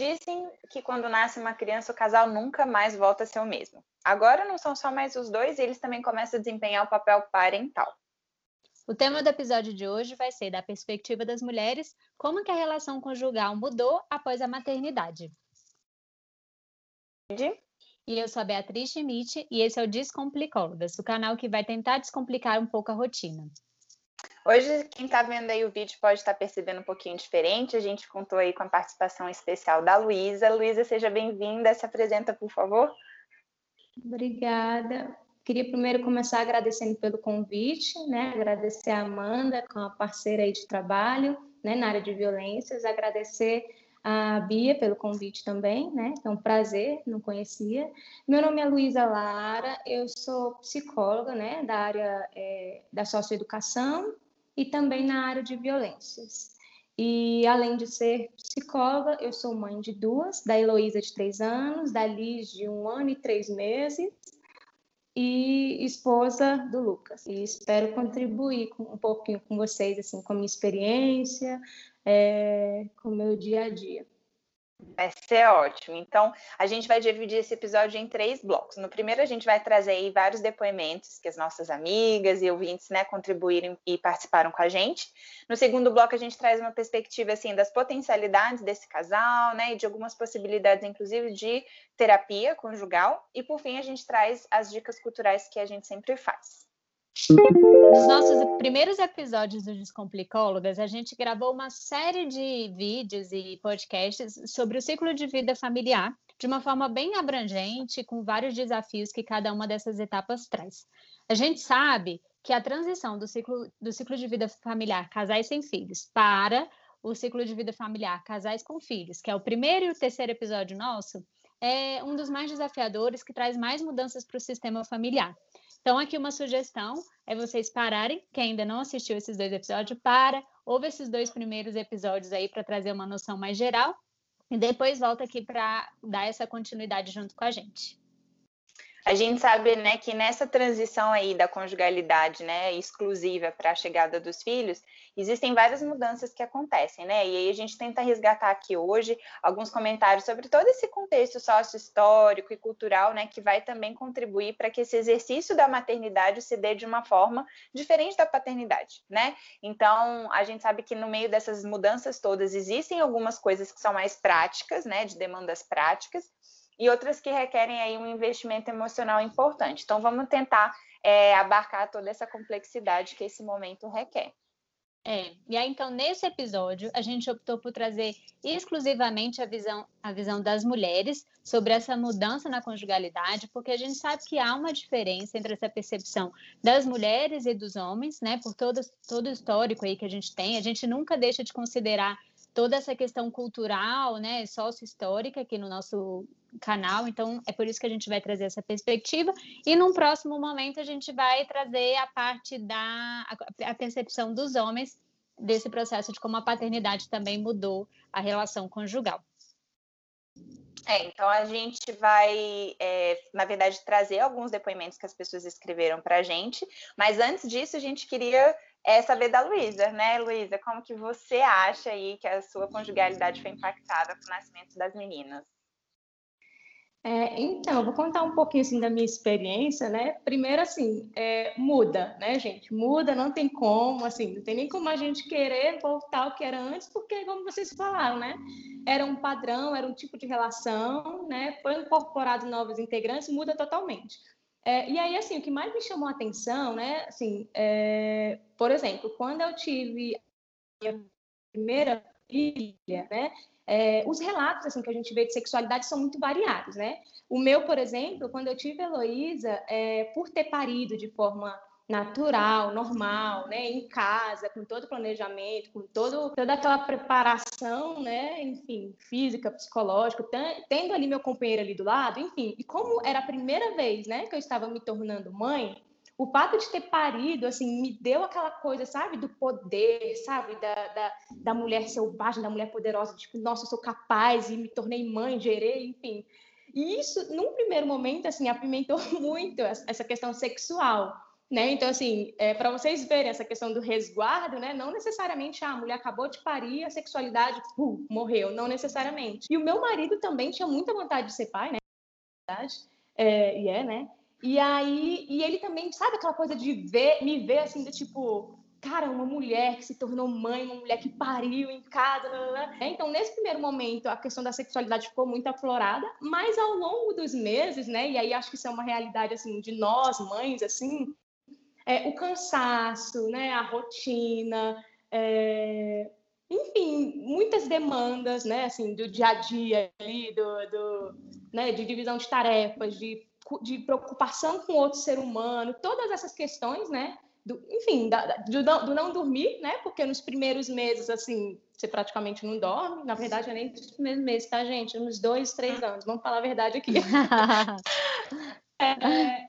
Dizem que quando nasce uma criança, o casal nunca mais volta a ser o mesmo. Agora não são só mais os dois, eles também começam a desempenhar o papel parental. O tema do episódio de hoje vai ser, da perspectiva das mulheres, como que a relação conjugal mudou após a maternidade. E eu sou a Beatriz Schmidt e esse é o Descomplicólogas, o canal que vai tentar descomplicar um pouco a rotina. Hoje, quem está vendo aí o vídeo pode estar percebendo um pouquinho diferente. A gente contou aí com a participação especial da Luísa. Luísa, seja bem-vinda. Se apresenta, por favor. Obrigada. Queria primeiro começar agradecendo pelo convite, né? Agradecer a Amanda, que é uma parceira aí de trabalho, né? Na área de violências. Agradecer a Bia pelo convite também, né? É um prazer, não conhecia. Meu nome é Luísa Lara, eu sou psicóloga, né? Da área da socioeducação e também na área de violências. E, além de ser psicóloga, eu sou mãe de duas, da Eloísa, de 3 anos, da Liz, de 1 ano e 3 meses, e esposa do Lucas. E espero contribuir um pouquinho com vocês, assim, com a minha experiência, com o meu dia a dia. Vai ser ótimo. Então, a gente vai dividir esse episódio em 3 blocos. No primeiro, a gente vai trazer aí vários depoimentos que as nossas amigas e ouvintes, né, contribuíram e participaram com a gente. No segundo bloco, a gente traz uma perspectiva, assim, das potencialidades desse casal, né, e de algumas possibilidades, inclusive, de terapia conjugal. E, por fim, a gente traz as dicas culturais que a gente sempre faz. Nos nossos primeiros episódios do Descomplicólogas, a gente gravou uma série de vídeos e podcasts sobre o ciclo de vida familiar, de uma forma bem abrangente, com vários desafios que cada uma dessas etapas traz. A gente sabe que a transição do ciclo de vida familiar casais sem filhos para o ciclo de vida familiar casais com filhos, que é o primeiro e o terceiro episódio nosso, é um dos mais desafiadores, que traz mais mudanças para o sistema familiar. Então, aqui uma sugestão é vocês pararem, quem ainda não assistiu esses 2 episódios, ouve esses 2 primeiros episódios aí para trazer uma noção mais geral e depois volta aqui para dar essa continuidade junto com a gente. A gente sabe, né, que nessa transição aí da conjugalidade, né, exclusiva para a chegada dos filhos, existem várias mudanças que acontecem, né? E aí a gente tenta resgatar aqui hoje alguns comentários sobre todo esse contexto sócio-histórico e cultural, né, que vai também contribuir para que esse exercício da maternidade se dê de uma forma diferente da paternidade, né? Então, a gente sabe que no meio dessas mudanças todas existem algumas coisas que são mais práticas, né, de demandas práticas, e outras que requerem aí um investimento emocional importante. Então, vamos tentar abarcar toda essa complexidade que esse momento requer. E aí, então, nesse episódio, a gente optou por trazer exclusivamente a visão das mulheres sobre essa mudança na conjugalidade, porque a gente sabe que há uma diferença entre essa percepção das mulheres e dos homens, né? Por todo o histórico aí que a gente tem, a gente nunca deixa de considerar toda essa questão cultural, né, sócio-histórica aqui no nosso canal. Então, é por isso que a gente vai trazer essa perspectiva. E num próximo momento a gente vai trazer a parte da percepção dos homens desse processo de como a paternidade também mudou a relação conjugal. Então a gente vai, na verdade, trazer alguns depoimentos que as pessoas escreveram para a gente. Mas antes disso, a gente queria saber da Luísa, né, Luísa? Como que você acha aí que a sua conjugalidade foi impactada com o nascimento das meninas? Então, eu vou contar um pouquinho, assim, da minha experiência, né? Primeiro, assim, muda, né, gente? Muda, não tem como, assim, não tem nem como a gente querer voltar ao que era antes, porque, como vocês falaram, né? Era um padrão, era um tipo de relação, né? Foi incorporado novos integrantes, muda totalmente. E aí, assim, o que mais me chamou a atenção, né? Assim, por exemplo, quando eu tive a minha primeira filha, né? Os relatos, assim, que a gente vê de sexualidade são muito variados, né? O meu, por exemplo, quando eu tive a Eloísa, por ter parido de forma natural, normal, né, em casa, com todo o planejamento, com toda aquela preparação, né, enfim, física, psicológica, tendo ali meu companheiro ali do lado, enfim, e como era a primeira vez, né, que eu estava me tornando mãe, o fato de ter parido, assim, me deu aquela coisa, sabe, do poder, sabe, da mulher selvagem, da mulher poderosa, tipo, nossa, eu sou capaz e me tornei mãe, gerei, enfim. E isso, num primeiro momento, assim, apimentou muito essa questão sexual. né? Então, assim, para vocês verem essa questão do resguardo, né? Não necessariamente a mulher acabou de parir, a sexualidade morreu, não necessariamente. E o meu marido também tinha muita vontade de ser pai, né? Né? E aí, e ele também, sabe aquela coisa de me ver assim, do tipo, cara, uma mulher que se tornou mãe, uma mulher que pariu em casa, né? Então, nesse primeiro momento, a questão da sexualidade ficou muito aflorada, mas ao longo dos meses, né? E aí acho que isso é uma realidade, assim, de nós, mães, assim. O cansaço, né, a rotina, enfim, muitas demandas, né, assim, do dia a dia, ali, né, de divisão de tarefas, de preocupação com outro ser humano, todas essas questões, né, do não dormir, né, porque nos primeiros meses, assim, você praticamente não dorme, na verdade, é nem nos primeiros meses, tá, gente? Nos 2, 3 anos, vamos falar a verdade aqui.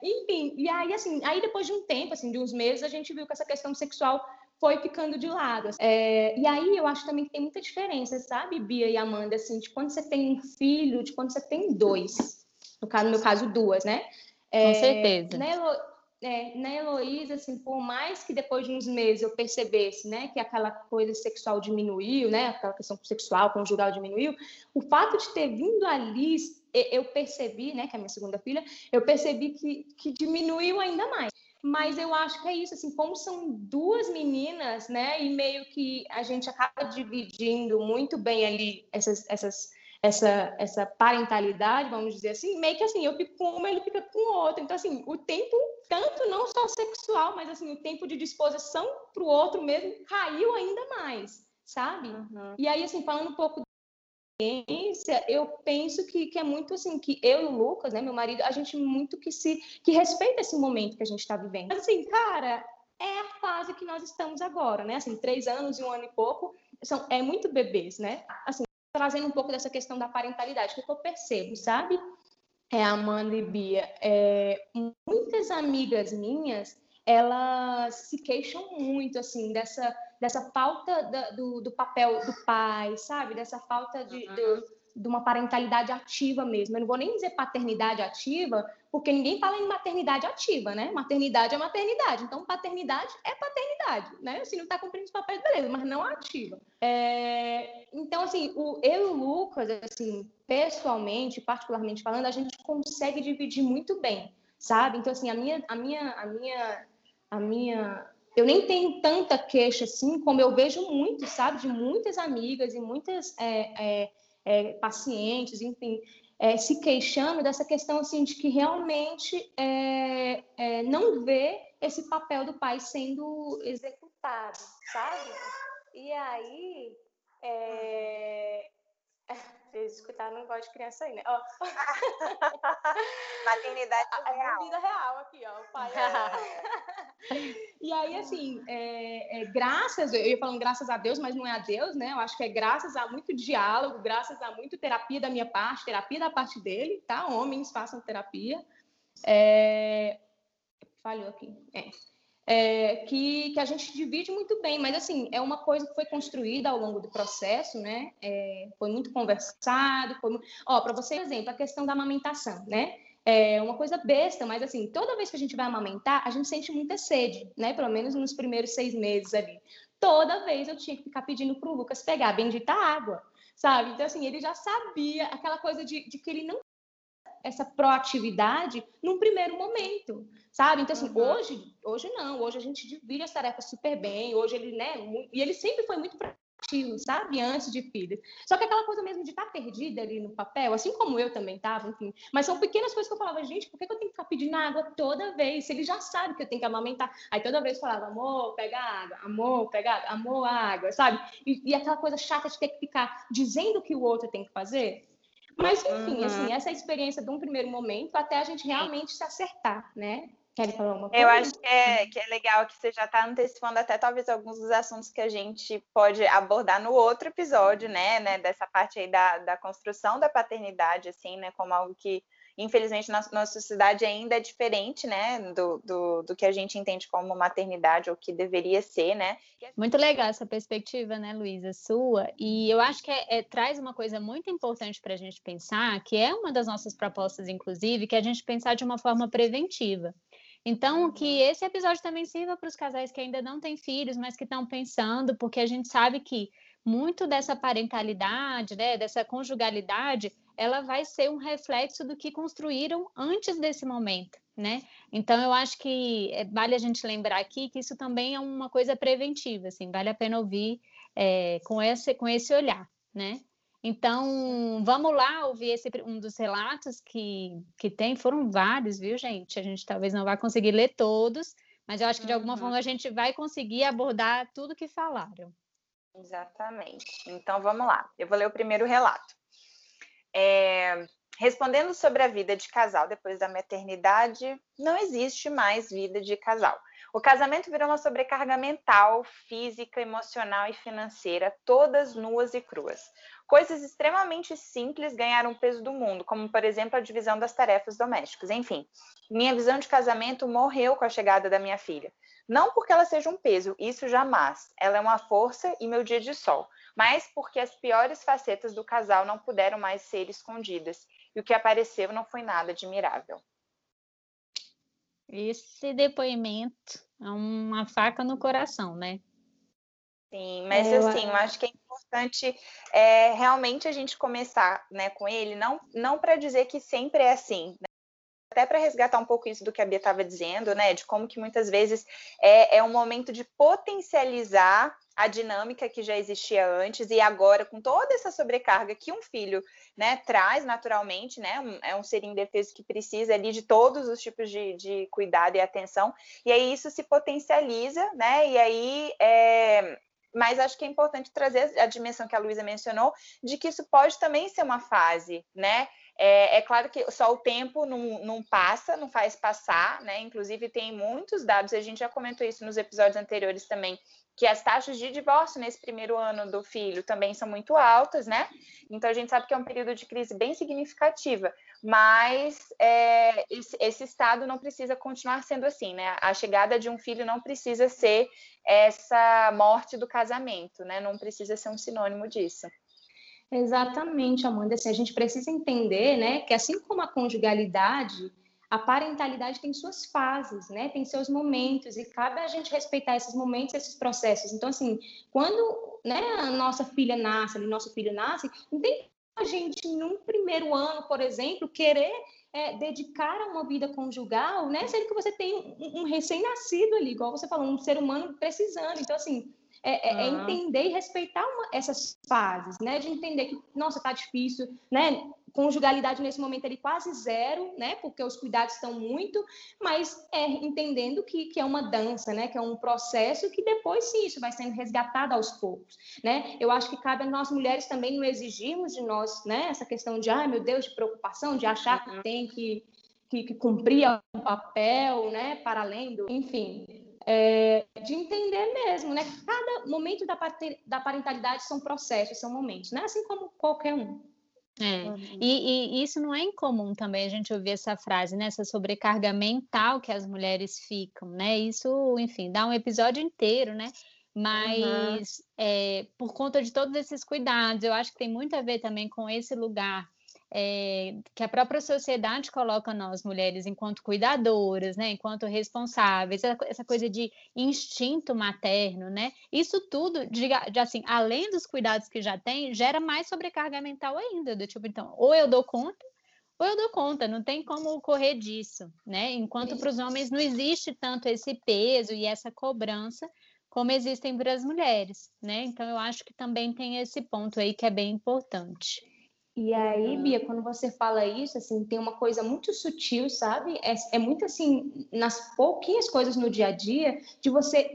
Enfim, e aí, assim, aí depois de um tempo, assim, de uns meses, a gente viu que essa questão sexual foi ficando de lado. E aí eu acho também que tem muita diferença, sabe, Bia e Amanda, assim, de quando você tem um filho, de quando você tem 2. No meu caso, 2, né? Com certeza. Na Heloísa, assim, por mais que depois de uns meses eu percebesse, né, que aquela coisa sexual diminuiu, né, aquela questão sexual, conjugal diminuiu, o fato de ter vindo a Liz, eu percebi, né, que é a minha segunda filha, eu percebi que diminuiu ainda mais. Mas eu acho que é isso, assim, como são 2 meninas, né, e meio que a gente acaba dividindo muito bem ali essa parentalidade, vamos dizer assim, meio que assim, eu fico com uma, ele fica com outra. Então, assim, o tempo, tanto não só sexual, mas assim, o tempo de disposição para o outro mesmo caiu ainda mais, sabe? Uhum. E aí, assim, falando um pouco da experiência, eu penso que é muito assim, que eu e o Lucas, né, meu marido, a gente muito que respeita esse momento que a gente está vivendo. Mas assim, cara, é a fase que nós estamos agora, né? Assim, 3 anos e 1 ano e pouco, é muito bebês, né? Assim, trazendo um pouco dessa questão da parentalidade, que eu percebo, sabe? Amanda e Bia, muitas amigas minhas, elas se queixam muito, assim, dessa falta do papel do pai, sabe? Dessa falta de uma parentalidade ativa mesmo. Eu não vou nem dizer paternidade ativa, porque ninguém fala em maternidade ativa, né? Maternidade é maternidade, então paternidade é paternidade, né? Assim, não tá cumprindo os papéis, beleza, mas não ativa. Então, assim, eu e o Lucas, assim, pessoalmente, particularmente falando, a gente consegue dividir muito bem, sabe? Então, assim, a minha... Eu nem tenho tanta queixa, assim, como eu vejo muito, sabe? De muitas amigas e muitas... pacientes, enfim, se queixando dessa questão, assim, de que realmente não vê esse papel do pai sendo executado, sabe? E aí... Vocês escutaram um voz de criança aí, né? Ó. Maternidade real. A vida real aqui, ó. O pai E aí, assim, graças a Deus, mas não é a Deus, né? Eu acho que é graças a muito diálogo, graças a muito terapia da minha parte, terapia da parte dele, tá? Homens, façam terapia. Falhou aqui. Que a gente divide muito bem, mas assim, é uma coisa que foi construída ao longo do processo, né? Foi muito conversado, para você, por exemplo, a questão da amamentação, né? É uma coisa besta, mas assim, toda vez que a gente vai amamentar, a gente sente muita sede, né? Pelo menos nos primeiros 6 meses ali. Toda vez eu tinha que ficar pedindo pro Lucas pegar a bendita água, sabe? Então assim, ele já sabia aquela coisa de que ele não essa proatividade num primeiro momento, sabe? Então, assim, hoje a gente divide as tarefas super bem, hoje ele, né, e ele sempre foi muito proativo, sabe? Antes de filhos. Só que aquela coisa mesmo de estar perdida ali no papel, assim como eu também estava, enfim, mas são pequenas coisas que eu falava, gente, por que eu tenho que ficar pedindo água toda vez? Se ele já sabe que eu tenho que amamentar. Aí toda vez eu falava, amor, pega água, amor, pega água, amor, água, sabe? E aquela coisa chata de ter que ficar dizendo o que o outro tem que fazer. Mas, enfim, assim, essa é a experiência de um primeiro momento até a gente realmente se acertar, né? Querem falar uma coisa? Eu acho que é legal que você já está antecipando até talvez alguns dos assuntos que a gente pode abordar no outro episódio, né? Dessa parte aí da construção da paternidade, assim, né? Como algo que, infelizmente, na nossa sociedade ainda é diferente, né? Do que a gente entende como maternidade ou que deveria ser, né? Muito legal essa perspectiva, né, Luísa, sua. E eu acho que traz uma coisa muito importante para a gente pensar, que é uma das nossas propostas, inclusive, que é a gente pensar de uma forma preventiva. Então, que esse episódio também sirva para os casais que ainda não têm filhos, mas que estão pensando, porque a gente sabe que muito dessa parentalidade, né, dessa conjugalidade, ela vai ser um reflexo do que construíram antes desse momento, né? Então, eu acho que vale a gente lembrar aqui que isso também é uma coisa preventiva, assim, vale a pena ouvir com esse olhar, né? Então, vamos lá ouvir um dos relatos que tem, foram vários, viu, gente? A gente talvez não vá conseguir ler todos, mas eu acho que de alguma forma a gente vai conseguir abordar tudo que falaram. Exatamente. Então, vamos lá. Eu vou ler o primeiro relato. Respondendo sobre a vida de casal depois da maternidade, não existe mais vida de casal. O casamento virou uma sobrecarga mental, física, emocional e financeira, todas nuas e cruas. Coisas extremamente simples ganharam o peso do mundo, como, por exemplo, a divisão das tarefas domésticas. Enfim, minha visão de casamento morreu com a chegada da minha filha. Não porque ela seja um peso, isso jamais. Ela é uma força e meu dia de sol. Mas porque as piores facetas do casal não puderam mais ser escondidas. E o que apareceu não foi nada admirável. Esse depoimento é uma faca no coração, né? Sim, mas eu acho que é importante realmente a gente começar, né, com ele, não para dizer que sempre é assim, né? Até para resgatar um pouco isso do que a Bia estava dizendo, né, de como que muitas vezes é um momento de potencializar a dinâmica que já existia antes, e agora com toda essa sobrecarga que um filho, né, traz naturalmente, né, é um ser indefeso que precisa ali de todos os tipos de cuidado e atenção, e aí isso se potencializa, né, e aí mas acho que é importante trazer a dimensão que a Luísa mencionou, de que isso pode também ser uma fase, né? É claro que só o tempo não faz passar, né? Inclusive tem muitos dados, a gente já comentou isso nos episódios anteriores também, que as taxas de divórcio nesse primeiro ano do filho também são muito altas, né? Então a gente sabe que é um período de crise bem significativa, mas esse estado não precisa continuar sendo assim, né? A chegada de um filho não precisa ser essa morte do casamento, né? Não precisa ser um sinônimo disso. Exatamente, Amanda. Assim, a gente precisa entender, né, que assim como a conjugalidade, a parentalidade tem suas fases, né, tem seus momentos, e cabe a gente respeitar esses momentos, esses processos. Então, assim, quando, né, a nossa filha nasce, nosso filho nasce, não tem a gente, num primeiro ano, por exemplo, querer dedicar a uma vida conjugal, né, sendo que você tem um recém-nascido ali, igual você falou, um ser humano precisando. Então, assim... É entender e respeitar essas fases, né? De entender que, nossa, tá difícil, né? Conjugalidade nesse momento ali quase zero, né? Porque os cuidados estão muito, mas entendendo que é uma dança, né? Que é um processo que depois, sim, isso vai sendo resgatado aos poucos, né? Eu acho que cabe a nós mulheres também não exigirmos de nós, né? Essa questão de, ai, meu Deus, de preocupação, de achar que tem que cumprir um papel, né? Para além do... Enfim... de entender mesmo, né? Cada momento da parentalidade são processos, são momentos, né? Assim como qualquer um. E isso não é incomum também, a gente ouvir essa frase, né? Essa sobrecarga mental que as mulheres ficam, né? Isso, enfim, dá um episódio inteiro, né? Mas por conta de todos esses cuidados, eu acho que tem muito a ver também com esse lugar que a própria sociedade coloca nós, mulheres, enquanto cuidadoras, né? Enquanto responsáveis, essa coisa de instinto materno, né? Isso tudo, assim, além dos cuidados que já tem, gera mais sobrecarga mental ainda, do tipo, então, ou eu dou conta, não tem como correr disso, né? Enquanto para os homens não existe tanto esse peso e essa cobrança como existem para as mulheres, né? Então, eu acho que também tem esse ponto aí que é bem importante. E aí, Bia, quando você fala isso, assim, tem uma coisa muito sutil, sabe? É muito assim, nas pouquinhas coisas no dia a dia, de você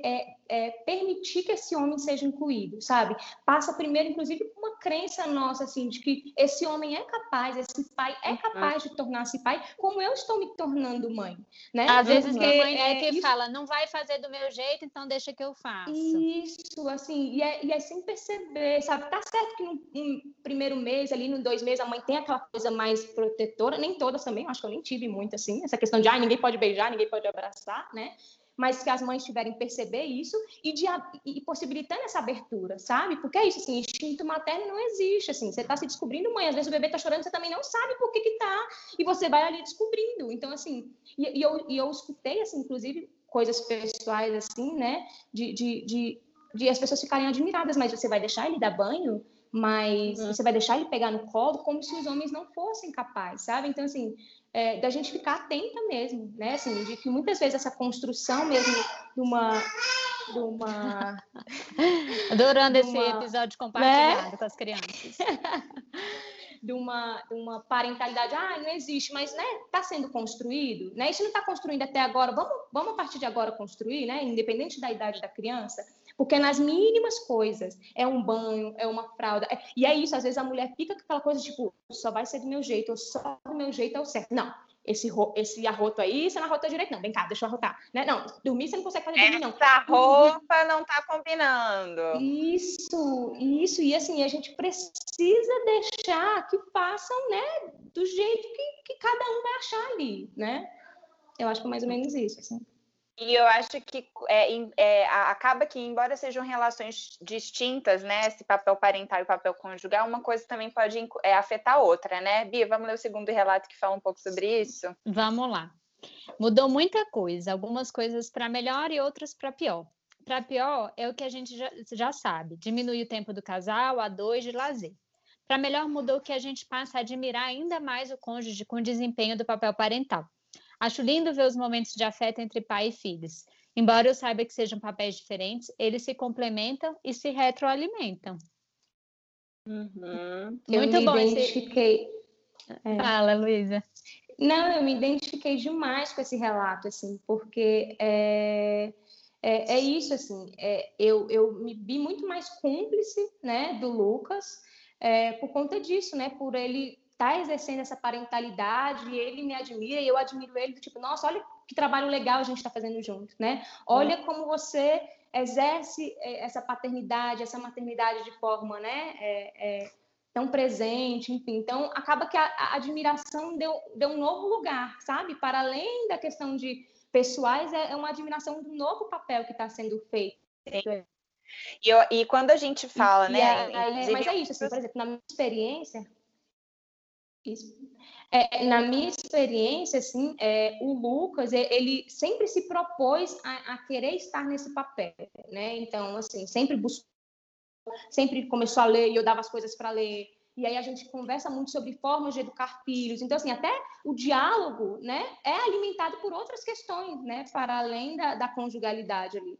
permitir que esse homem seja incluído, sabe? Passa primeiro, inclusive, por uma crença nossa, assim, de que esse homem é capaz, esse pai é capaz de tornar-se pai, como eu estou me tornando mãe, né? Às vezes a mãe que fala, não vai fazer do meu jeito, então deixa que eu faço. Isso, assim, e é sem perceber, sabe? Tá certo que no primeiro mês, ali no 2 meses, a mãe tem aquela coisa mais protetora, nem todas também, eu acho que eu nem tive muito, assim, essa questão de, ninguém pode beijar, ninguém pode abraçar, né? mas que as mães tiverem que perceber isso e possibilitando essa abertura, sabe? Porque é isso, assim, instinto materno não existe, assim, você está se descobrindo mãe, às vezes o bebê está chorando, você também não sabe por que está, e você vai ali descobrindo. Então, assim, eu escutei, assim, inclusive, coisas pessoais, assim, né, de as pessoas ficarem admiradas, mas você vai deixar ele dar banho? Mas você vai deixar ele pegar no colo como se os homens não fossem capazes, sabe? Então, assim, da gente ficar atenta mesmo, né? Assim, de que muitas vezes essa construção mesmo de uma... Adorando esse episódio compartilhado, né? Com as crianças. de uma parentalidade, não existe, mas, né, está sendo construído, né? Isso não está construindo até agora, vamos a partir de agora construir, né? Independente da idade da criança. Porque nas mínimas coisas, é um banho, é uma fralda, e é isso, às vezes a mulher fica com aquela coisa tipo, só vai ser do meu jeito, ou só do meu jeito é o certo. Não, esse arroto aí, você não arrota direito, não, vem cá, deixa eu arrotar. Né? Não, dormir você não consegue fazer dormir, não. Essa roupa não tá combinando. Isso, e assim, a gente precisa deixar que façam, né, do jeito que cada um vai achar ali, né? Eu acho que é mais ou menos isso, assim. E eu acho que acaba que, embora sejam relações distintas, né? Esse papel parental e papel conjugal, uma coisa também pode afetar a outra, né? Bia, vamos ler o segundo relato que fala um pouco sobre isso? Vamos lá. Mudou muita coisa. Algumas coisas para melhor e outras para pior. Para pior é o que a gente já sabe. Diminui o tempo do casal, a dois, de lazer. Para melhor mudou que a gente passa a admirar ainda mais o cônjuge com o desempenho do papel parental. Acho lindo ver os momentos de afeto entre pai e filhos. Embora eu saiba que sejam papéis diferentes, eles se complementam e se retroalimentam. Uhum. Muito bom. Eu me identifiquei. Fala, Luísa. Não, eu me identifiquei demais com esse relato, assim, porque é isso, assim, eu me vi muito mais cúmplice, né, do Lucas, por conta disso, né, por ele... tá exercendo essa parentalidade, e ele me admira, e eu admiro ele, do tipo, nossa, olha que trabalho legal a gente está fazendo junto, né? Olha como você exerce essa paternidade, essa maternidade de forma, né, tão presente, enfim. Então, acaba que a admiração deu um novo lugar, sabe? Para além da questão de pessoais, é uma admiração do novo papel que está sendo feito. E quando a gente fala, né? Mas é isso, assim, por exemplo, na minha experiência... na minha experiência, assim, o Lucas, ele sempre se propôs a querer estar nesse papel, né? Então, assim, sempre buscou, sempre começou a ler e eu dava as coisas para ler. E aí a gente conversa muito sobre formas de educar filhos. Então, assim, até o diálogo, né, é alimentado por outras questões, né, para além da conjugalidade ali.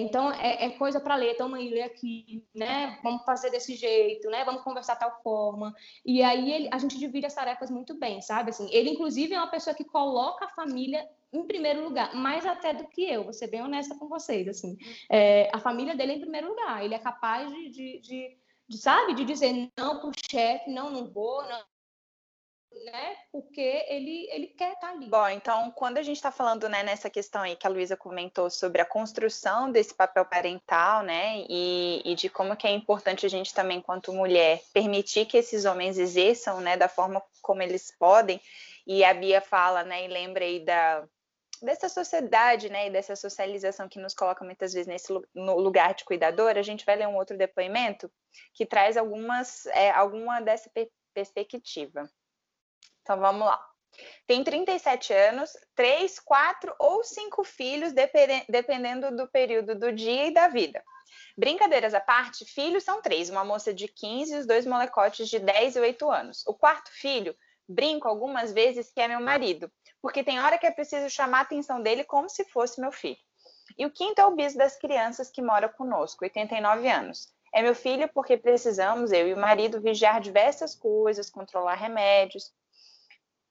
Então, é coisa para ler, toma aí, lê aqui, né? Vamos fazer desse jeito, né? Vamos conversar tal forma. E aí a gente divide as tarefas muito bem, sabe? Assim, ele, inclusive, é uma pessoa que coloca a família em primeiro lugar, mais até do que eu, vou ser bem honesta com vocês, assim. A família dele é em primeiro lugar, ele é capaz sabe? De dizer não pro chefe, não vou, não. Né? Porque ele quer estar ali. Bom, então, quando a gente está falando, né, nessa questão aí que a Luísa comentou sobre a construção desse papel parental, né, e de como que é importante a gente também, quanto mulher, permitir que esses homens exerçam, né, da forma como eles podem, e a Bia fala, né, e lembra aí dessa sociedade, né, e dessa socialização que nos coloca muitas vezes no lugar de cuidador. A gente vai ler um outro depoimento que traz alguma dessa perspectiva. Então, vamos lá. Tem 37 anos, 3, 4 ou 5 filhos, dependendo do período do dia e da vida. Brincadeiras à parte, filhos são 3, uma moça de 15 e os 2 molecotes de 10 e 8 anos. O quarto filho, brinco algumas vezes que é meu marido, porque tem hora que é preciso chamar a atenção dele como se fosse meu filho. E o quinto é o bis das crianças que mora conosco, 89 anos. É meu filho porque precisamos, eu e o marido, vigiar diversas coisas, controlar remédios.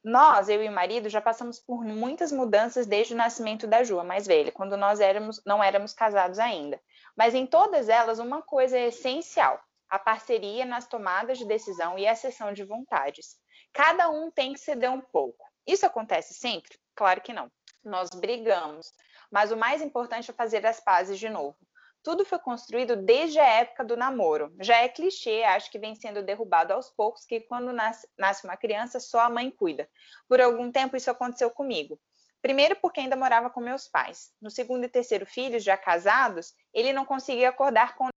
Nós, eu e o marido, já passamos por muitas mudanças desde o nascimento da Ju, a mais velha, quando nós não éramos casados ainda. Mas em todas elas, uma coisa é essencial, a parceria nas tomadas de decisão e a cessão de vontades. Cada um tem que ceder um pouco. Isso acontece sempre? Claro que não. Nós brigamos, mas o mais importante é fazer as pazes de novo. Tudo foi construído desde a época do namoro. Já é clichê, acho que vem sendo derrubado aos poucos, que quando nasce uma criança, só a mãe cuida. Por algum tempo isso aconteceu comigo. Primeiro porque ainda morava com meus pais. No segundo e terceiro filhos, já casados, ele não conseguia acordar com...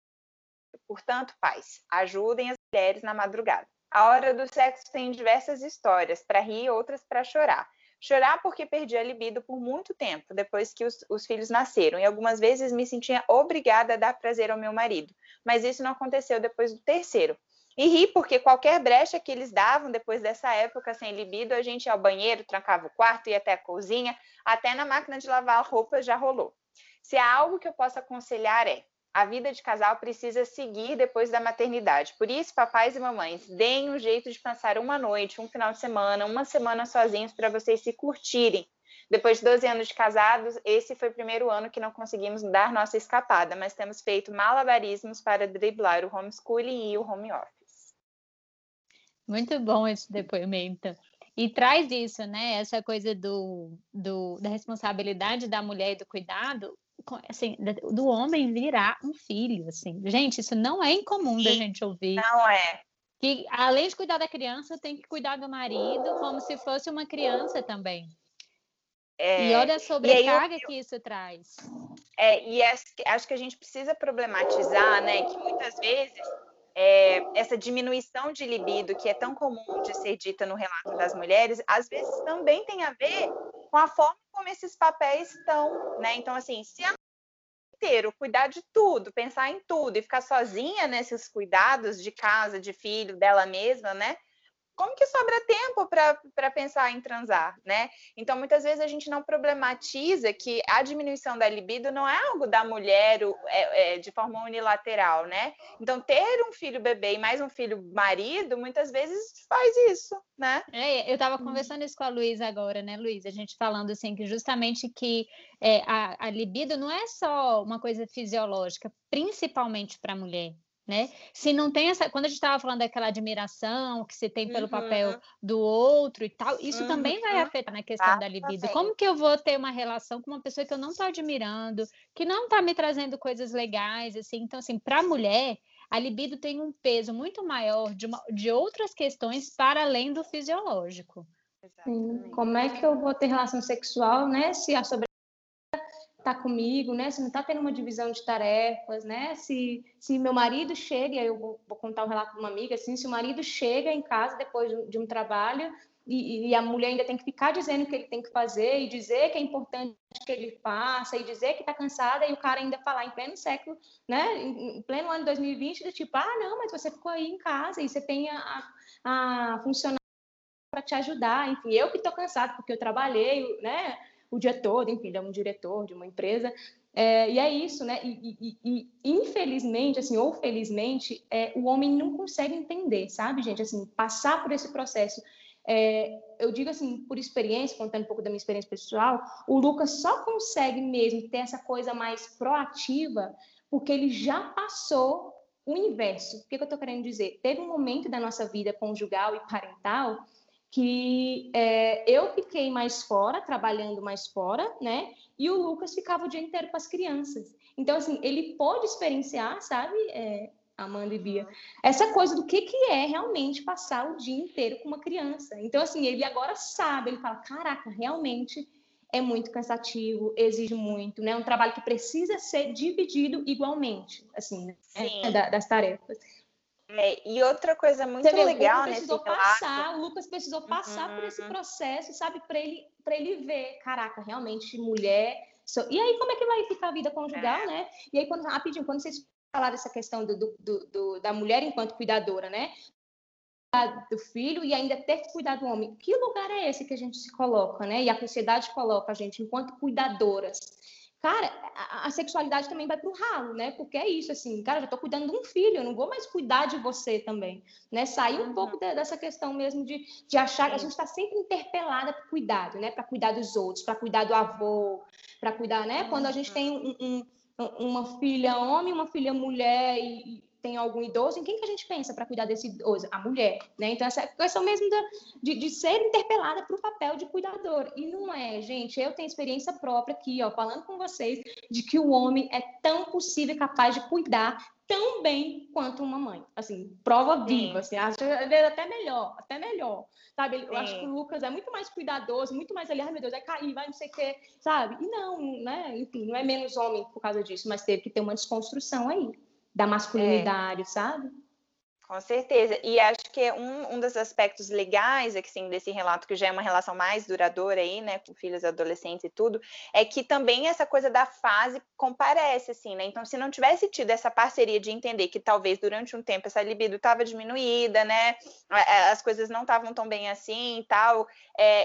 Portanto, pais, ajudem as mulheres na madrugada. A hora do sexo tem diversas histórias, para rir e outras para chorar. Chorar porque perdi a libido por muito tempo, depois que os filhos nasceram. E algumas vezes me sentia obrigada a dar prazer ao meu marido. Mas isso não aconteceu depois do terceiro. E ri porque qualquer brecha que eles davam depois dessa época sem libido, a gente ia ao banheiro, trancava o quarto, ia até a cozinha, até na máquina de lavar roupa já rolou. Se há algo que eu possa aconselhar é, a vida de casal precisa seguir depois da maternidade. Por isso, papais e mamães, deem um jeito de passar uma noite, um final de semana, uma semana sozinhos para vocês se curtirem. Depois de 12 anos de casados, esse foi o primeiro ano que não conseguimos dar nossa escapada, mas temos feito malabarismos para driblar o homeschooling e o home office. Muito bom esse depoimento. E traz isso, né? Essa coisa da responsabilidade da mulher e do cuidado, assim, do homem virar um filho, assim. Gente, isso não é incomum da gente ouvir. Não é. Que, além de cuidar da criança, tem que cuidar do marido, como se fosse uma criança também. É, e olha a sobrecarga que isso traz. E acho que a gente precisa problematizar, né? Que muitas vezes... essa diminuição de libido que é tão comum de ser dita no relato das mulheres, às vezes também tem a ver com a forma como esses papéis estão, né? Então, assim, se a mulher inteira cuidar de tudo, pensar em tudo e ficar sozinha nesses cuidados de casa, de filho, dela mesma, né? Como que sobra tempo para pensar em transar, né? Então, muitas vezes a gente não problematiza que a diminuição da libido não é algo da mulher de forma unilateral, né? Então, ter um filho bebê e mais um filho marido, muitas vezes faz isso, né? Eu estava conversando isso com a Luísa agora, né, Luísa? A gente falando, assim, que justamente que a libido não é só uma coisa fisiológica, principalmente para a mulher. Né? Se não tem essa, quando a gente estava falando daquela admiração que se tem pelo papel do outro e tal, isso também vai afetar na questão da libido. Também. Como que eu vou ter uma relação com uma pessoa que eu não estou admirando, que não está me trazendo coisas legais, assim? Então, assim, para a mulher, a libido tem um peso muito maior de outras questões para além do fisiológico. Exatamente. Como é que eu vou ter relação sexual, né? Se a sobrecarga tá comigo, né? Se não tá tendo uma divisão de tarefas, né? Se meu marido chega, eu vou contar um relato de uma amiga, assim, se o marido chega em casa depois de um trabalho e a mulher ainda tem que ficar dizendo o que ele tem que fazer e dizer que é importante que ele faça e dizer que tá cansada e o cara ainda falar em pleno século, né? Em pleno ano 2020, do tipo, não, mas você ficou aí em casa e você tem a funcionária para te ajudar, enfim, eu que tô cansada porque eu trabalhei, né? O dia todo, enfim, ele é um diretor de uma empresa, e é isso, né? E infelizmente, assim, ou felizmente, o homem não consegue entender, sabe, gente? Assim, passar por esse processo. Eu digo assim, por experiência, contando um pouco da minha experiência pessoal, o Lucas só consegue mesmo ter essa coisa mais proativa porque ele já passou o inverso. O que eu estou querendo dizer? Teve um momento da nossa vida conjugal e parental que eu fiquei mais fora, trabalhando mais fora, né? E o Lucas ficava o dia inteiro com as crianças. Então, assim, ele pôde experienciar, sabe, Amanda e Bia, essa coisa do que é realmente passar o dia inteiro com uma criança. Então, assim, ele agora sabe, ele fala, caraca, realmente é muito cansativo, exige muito, né? Um trabalho que precisa ser dividido igualmente, assim, né? Das tarefas. E outra coisa muito legal, né? O Lucas precisou passar por esse processo, sabe? Para ele ver, caraca, realmente, mulher... E aí, como é que vai ficar a vida conjugal, né? E aí, quando vocês falaram essa questão da mulher enquanto cuidadora, né? Do filho e ainda ter que cuidar do homem. Que lugar é esse que a gente se coloca, né? E a sociedade coloca a gente enquanto cuidadoras. Cara, a sexualidade também vai pro ralo, né? Porque é isso, assim, cara, eu já tô cuidando de um filho, eu não vou mais cuidar de você também, né? Sair um pouco dessa questão mesmo de achar que a gente tá sempre interpelada pro cuidado, né? Pra cuidar dos outros, pra cuidar do avô, pra cuidar, né? Quando a gente tem uma filha homem, uma filha mulher e tem algum idoso, em quem que a gente pensa para cuidar desse idoso? A mulher, né? Então, essa questão mesmo de ser interpelada para o papel de cuidador. E não é, gente, eu tenho experiência própria aqui, ó, falando com vocês, de que o homem é tão possível e capaz de cuidar tão bem quanto uma mãe, assim, prova viva, assim, acho até melhor, sabe? Eu acho que o Lucas é muito mais cuidadoso, muito mais ali, ai meu Deus, vai cair, vai não sei o quê, sabe? E não, né? Enfim, não é menos homem por causa disso, mas teve que ter uma desconstrução aí, da masculinidade, sabe? Com certeza, e acho que um dos aspectos legais, assim, desse relato, que já é uma relação mais duradoura aí, né, com filhos adolescentes e tudo, é que também essa coisa da fase comparece, assim, né, então se não tivesse tido essa parceria de entender que talvez durante um tempo essa libido estava diminuída, né, as coisas não estavam tão bem assim e tal,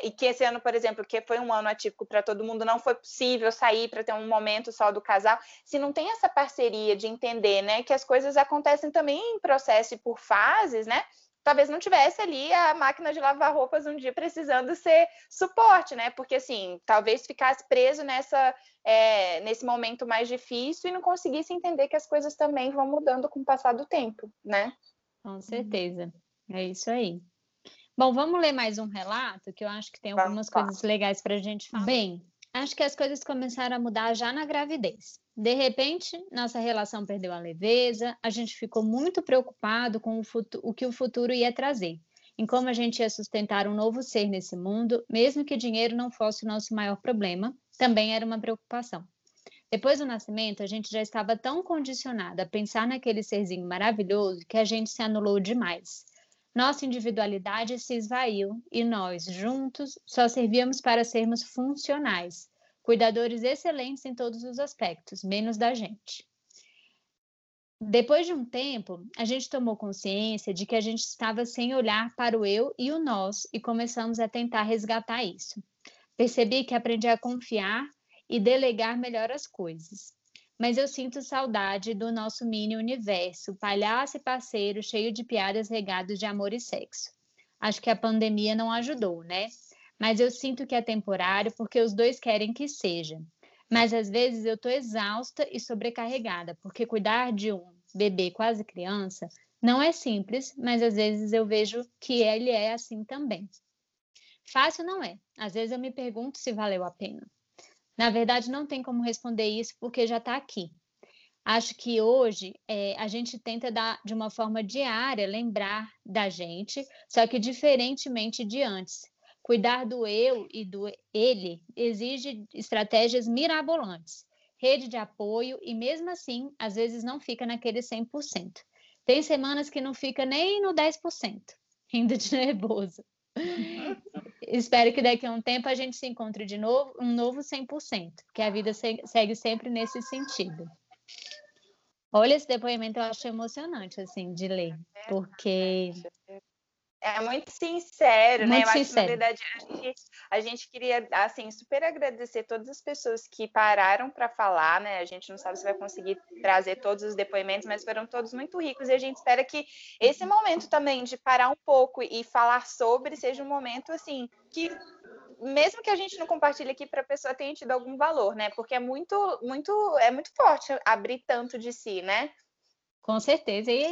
e que esse ano, por exemplo, que foi um ano atípico para todo mundo, não foi possível sair para ter um momento só do casal, se não tem essa parceria de entender, né, que as coisas acontecem também em processo e por fases, né? Talvez não tivesse ali a máquina de lavar roupas um dia precisando ser suporte, né? Porque, assim, talvez ficasse preso nesse momento mais difícil e não conseguisse entender que as coisas também vão mudando com o passar do tempo, né? Com certeza. É isso aí. Bom, vamos ler mais um relato, que eu acho que tem algumas coisas legais pra gente falar. Bem, acho que as coisas começaram a mudar já na gravidez. De repente, nossa relação perdeu a leveza, a gente ficou muito preocupado com o que o futuro ia trazer, em como a gente ia sustentar um novo ser nesse mundo, mesmo que dinheiro não fosse o nosso maior problema, também era uma preocupação. Depois do nascimento, a gente já estava tão condicionada a pensar naquele serzinho maravilhoso que a gente se anulou demais. Nossa individualidade se esvaiu e nós, juntos, só servíamos para sermos funcionais. Cuidadores excelentes em todos os aspectos, menos da gente. Depois de um tempo, a gente tomou consciência de que a gente estava sem olhar para o eu e o nós e começamos a tentar resgatar isso. Percebi que aprendi a confiar e delegar melhor as coisas. Mas eu sinto saudade do nosso mini universo, palhaço e parceiro, cheio de piadas regadas de amor e sexo. Acho que a pandemia não ajudou, né? Mas eu sinto que é temporário porque os dois querem que seja. Mas às vezes eu estou exausta e sobrecarregada, porque cuidar de um bebê quase criança não é simples, mas às vezes eu vejo que ele é assim também. Fácil não é. Às vezes eu me pergunto se valeu a pena. Na verdade, não tem como responder isso porque já está aqui. Acho que hoje a gente tenta dar de uma forma diária, lembrar da gente, só que diferentemente de antes. Cuidar do eu e do ele exige estratégias mirabolantes, rede de apoio e, mesmo assim, às vezes não fica naquele 100%. Tem semanas que não fica nem no 10%, rindo de nervoso. Espero que daqui a um tempo a gente se encontre de novo, um novo 100%, que a vida segue sempre nesse sentido. Olha, esse depoimento eu acho emocionante, assim, de ler, porque... É muito sincero, muito, né? Eu acho que, na verdade, a gente queria, assim, super agradecer todas as pessoas que pararam para falar, né? A gente não sabe se vai conseguir trazer todos os depoimentos, mas foram todos muito ricos e a gente espera que esse momento também de parar um pouco e falar sobre seja um momento, assim, que... mesmo que a gente não compartilhe aqui, para a pessoa tenha tido algum valor, né? Porque é muito forte abrir tanto de si, né? Com certeza, e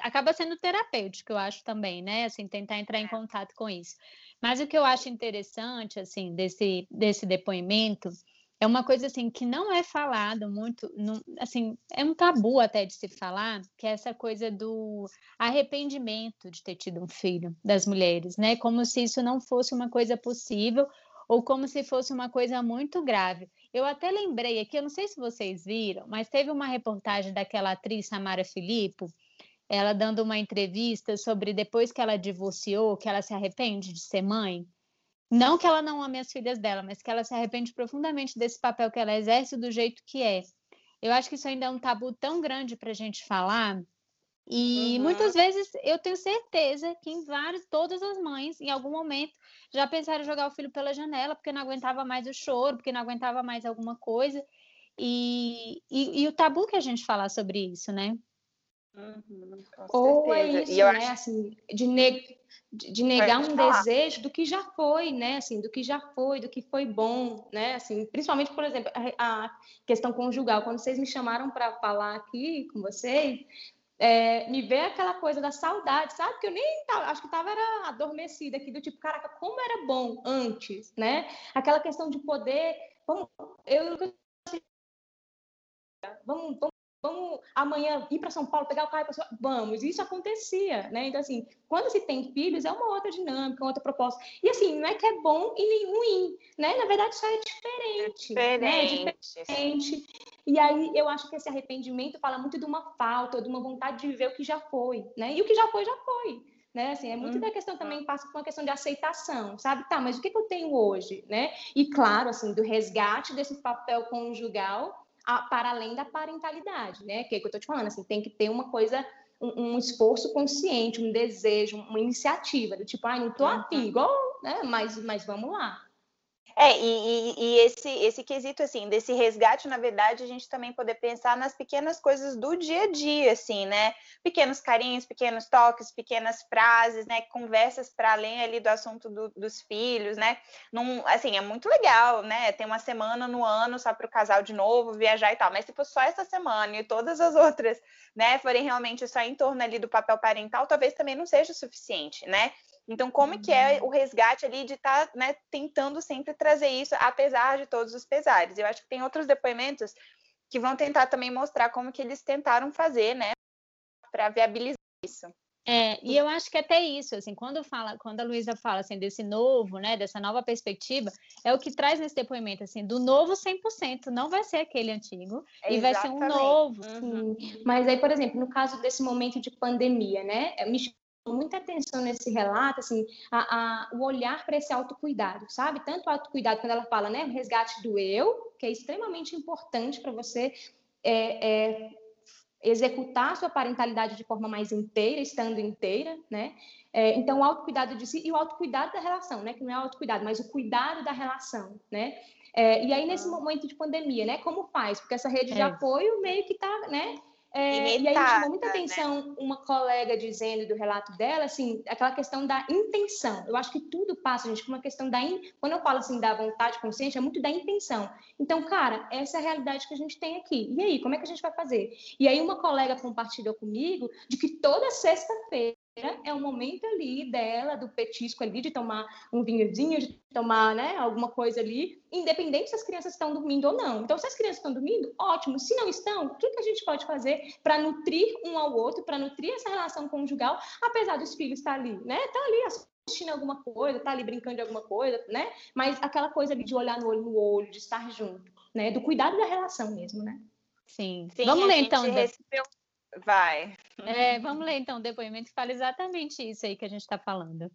acaba sendo terapêutico, eu acho também, né, assim, tentar entrar em contato com isso. Mas o que eu acho interessante, assim, desse depoimento, é uma coisa, assim, que não é falado muito, não, assim, é um tabu até de se falar, que é essa coisa do arrependimento de ter tido um filho das mulheres, né, como se isso não fosse uma coisa possível, ou como se fosse uma coisa muito grave. Eu até lembrei aqui, eu não sei se vocês viram, mas teve uma reportagem daquela atriz Samara Filippo, ela dando uma entrevista sobre depois que ela divorciou, que ela se arrepende de ser mãe. Não que ela não ame as filhas dela, mas que ela se arrepende profundamente desse papel que ela exerce do jeito que é. Eu acho que isso ainda é um tabu tão grande para a gente falar. E muitas vezes eu tenho certeza que todas as mães, em algum momento, já pensaram em jogar o filho pela janela porque não aguentava mais o choro, porque não aguentava mais alguma coisa. E o tabu que a gente falar sobre isso, né? Ou é isso, né? Assim, de negar um desejo do que já foi, né? Assim, do que já foi, do que foi bom, né? Assim, principalmente, por exemplo, a questão conjugal. Quando vocês me chamaram para falar aqui com vocês... me veio aquela coisa da saudade, sabe? Que eu nem acho que estava adormecida aqui, do tipo, caraca, como era bom antes, né? Aquela questão de poder, vamos vamos amanhã ir para São Paulo, pegar o carro e para São Paulo. Vamos, isso acontecia, né? Então, assim, quando se tem filhos, é uma outra dinâmica, uma outra proposta. E, assim, não é que é bom e nem ruim, né? Na verdade, só é diferente. É diferente. E aí, eu acho que esse arrependimento fala muito de uma falta, de uma vontade de viver o que já foi, né? E o que já foi, já foi. Né? Assim, é muito da questão também, passa por uma questão de aceitação, sabe? Tá, mas o que, que eu tenho hoje, né? E, claro, assim, do resgate desse papel conjugal para além da parentalidade, né? Que é o que eu estou te falando, assim, tem que ter uma coisa, um esforço consciente, um desejo, uma iniciativa, do tipo, não estou afim, igual, né? Mas vamos lá. Esse quesito, assim, desse resgate, na verdade, a gente também poder pensar nas pequenas coisas do dia a dia, assim, né? Pequenos carinhos, pequenos toques, pequenas frases, né? Conversas para além ali do assunto dos filhos, né? Assim, é muito legal, né? Tem uma semana no ano só para o casal de novo, viajar e tal. Mas se for só essa semana e todas as outras, né? Forem realmente só em torno ali do papel parental, talvez também não seja o suficiente, né? Então, como que é o resgate ali de estar, né, tentando sempre trazer isso, apesar de todos os pesares? Eu acho que tem outros depoimentos que vão tentar também mostrar como que eles tentaram fazer, né, para viabilizar isso. E eu acho que até isso, assim, quando a Luísa fala, assim, desse novo, né, dessa nova perspectiva, é o que traz nesse depoimento, assim, do novo 100%, não vai ser aquele antigo, e vai ser um novo. Sim. Mas aí, por exemplo, no caso desse momento de pandemia, né, muita atenção nesse relato, assim, o olhar para esse autocuidado, sabe? Tanto o autocuidado, quando ela fala, né, o resgate do eu, que é extremamente importante para você executar a sua parentalidade de forma mais inteira, estando inteira, né? Então, o autocuidado de si e o autocuidado da relação, né? Que não é autocuidado, mas o cuidado da relação, né? E aí, nesse momento de pandemia, né? Como faz? Porque essa rede de apoio meio que tá, né? E aí chamou muita atenção, né? Uma colega dizendo do relato dela, assim, aquela questão da intenção. Eu acho que tudo passa, gente, por uma questão quando eu falo assim da vontade consciente, é muito da intenção. Então, cara, essa é a realidade que a gente tem aqui. E aí, como é que a gente vai fazer? E aí uma colega compartilhou comigo de que toda sexta-feira é o momento ali dela, do petisco ali, de tomar um vinhozinho, de tomar, né, alguma coisa ali, independente se as crianças estão dormindo ou não. Então, se as crianças estão dormindo, ótimo. Se não estão, o que, que a gente pode fazer para nutrir um ao outro, para nutrir essa relação conjugal, apesar dos filhos estar ali, né? Estão ali assistindo alguma coisa, tá ali brincando de alguma coisa, né? Mas aquela coisa ali de olhar no olho, de estar junto, né? Do cuidado da relação mesmo, né? Sim. Vamos ler, então, Vai. Vamos ler, então, o depoimento que fala exatamente isso aí que a gente está falando.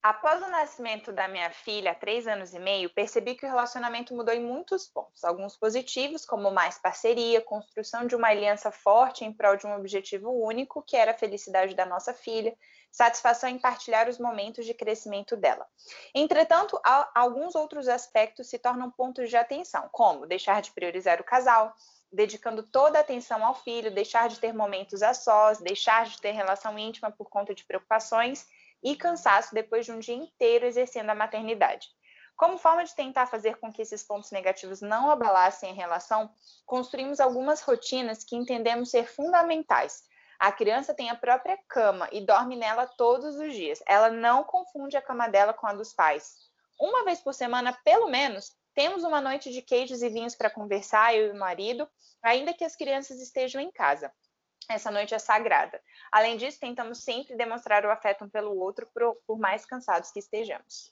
Após o nascimento da minha filha, há 3 anos e meio, percebi que o relacionamento mudou em muitos pontos. Alguns positivos, como mais parceria, construção de uma aliança forte em prol de um objetivo único, que era a felicidade da nossa filha, satisfação em partilhar os momentos de crescimento dela. Entretanto, alguns outros aspectos se tornam pontos de atenção, como deixar de priorizar o casal, dedicando toda a atenção ao filho, deixar de ter momentos a sós, deixar de ter relação íntima por conta de preocupações e cansaço depois de um dia inteiro exercendo a maternidade. Como forma de tentar fazer com que esses pontos negativos não abalassem a relação, construímos algumas rotinas que entendemos ser fundamentais. A criança tem a própria cama e dorme nela todos os dias. Ela não confunde a cama dela com a dos pais. Uma vez por semana, pelo menos, temos uma noite de queijos e vinhos para conversar, eu e o marido, ainda que as crianças estejam em casa. Essa noite é sagrada. Além disso, tentamos sempre demonstrar o afeto um pelo outro, por mais cansados que estejamos.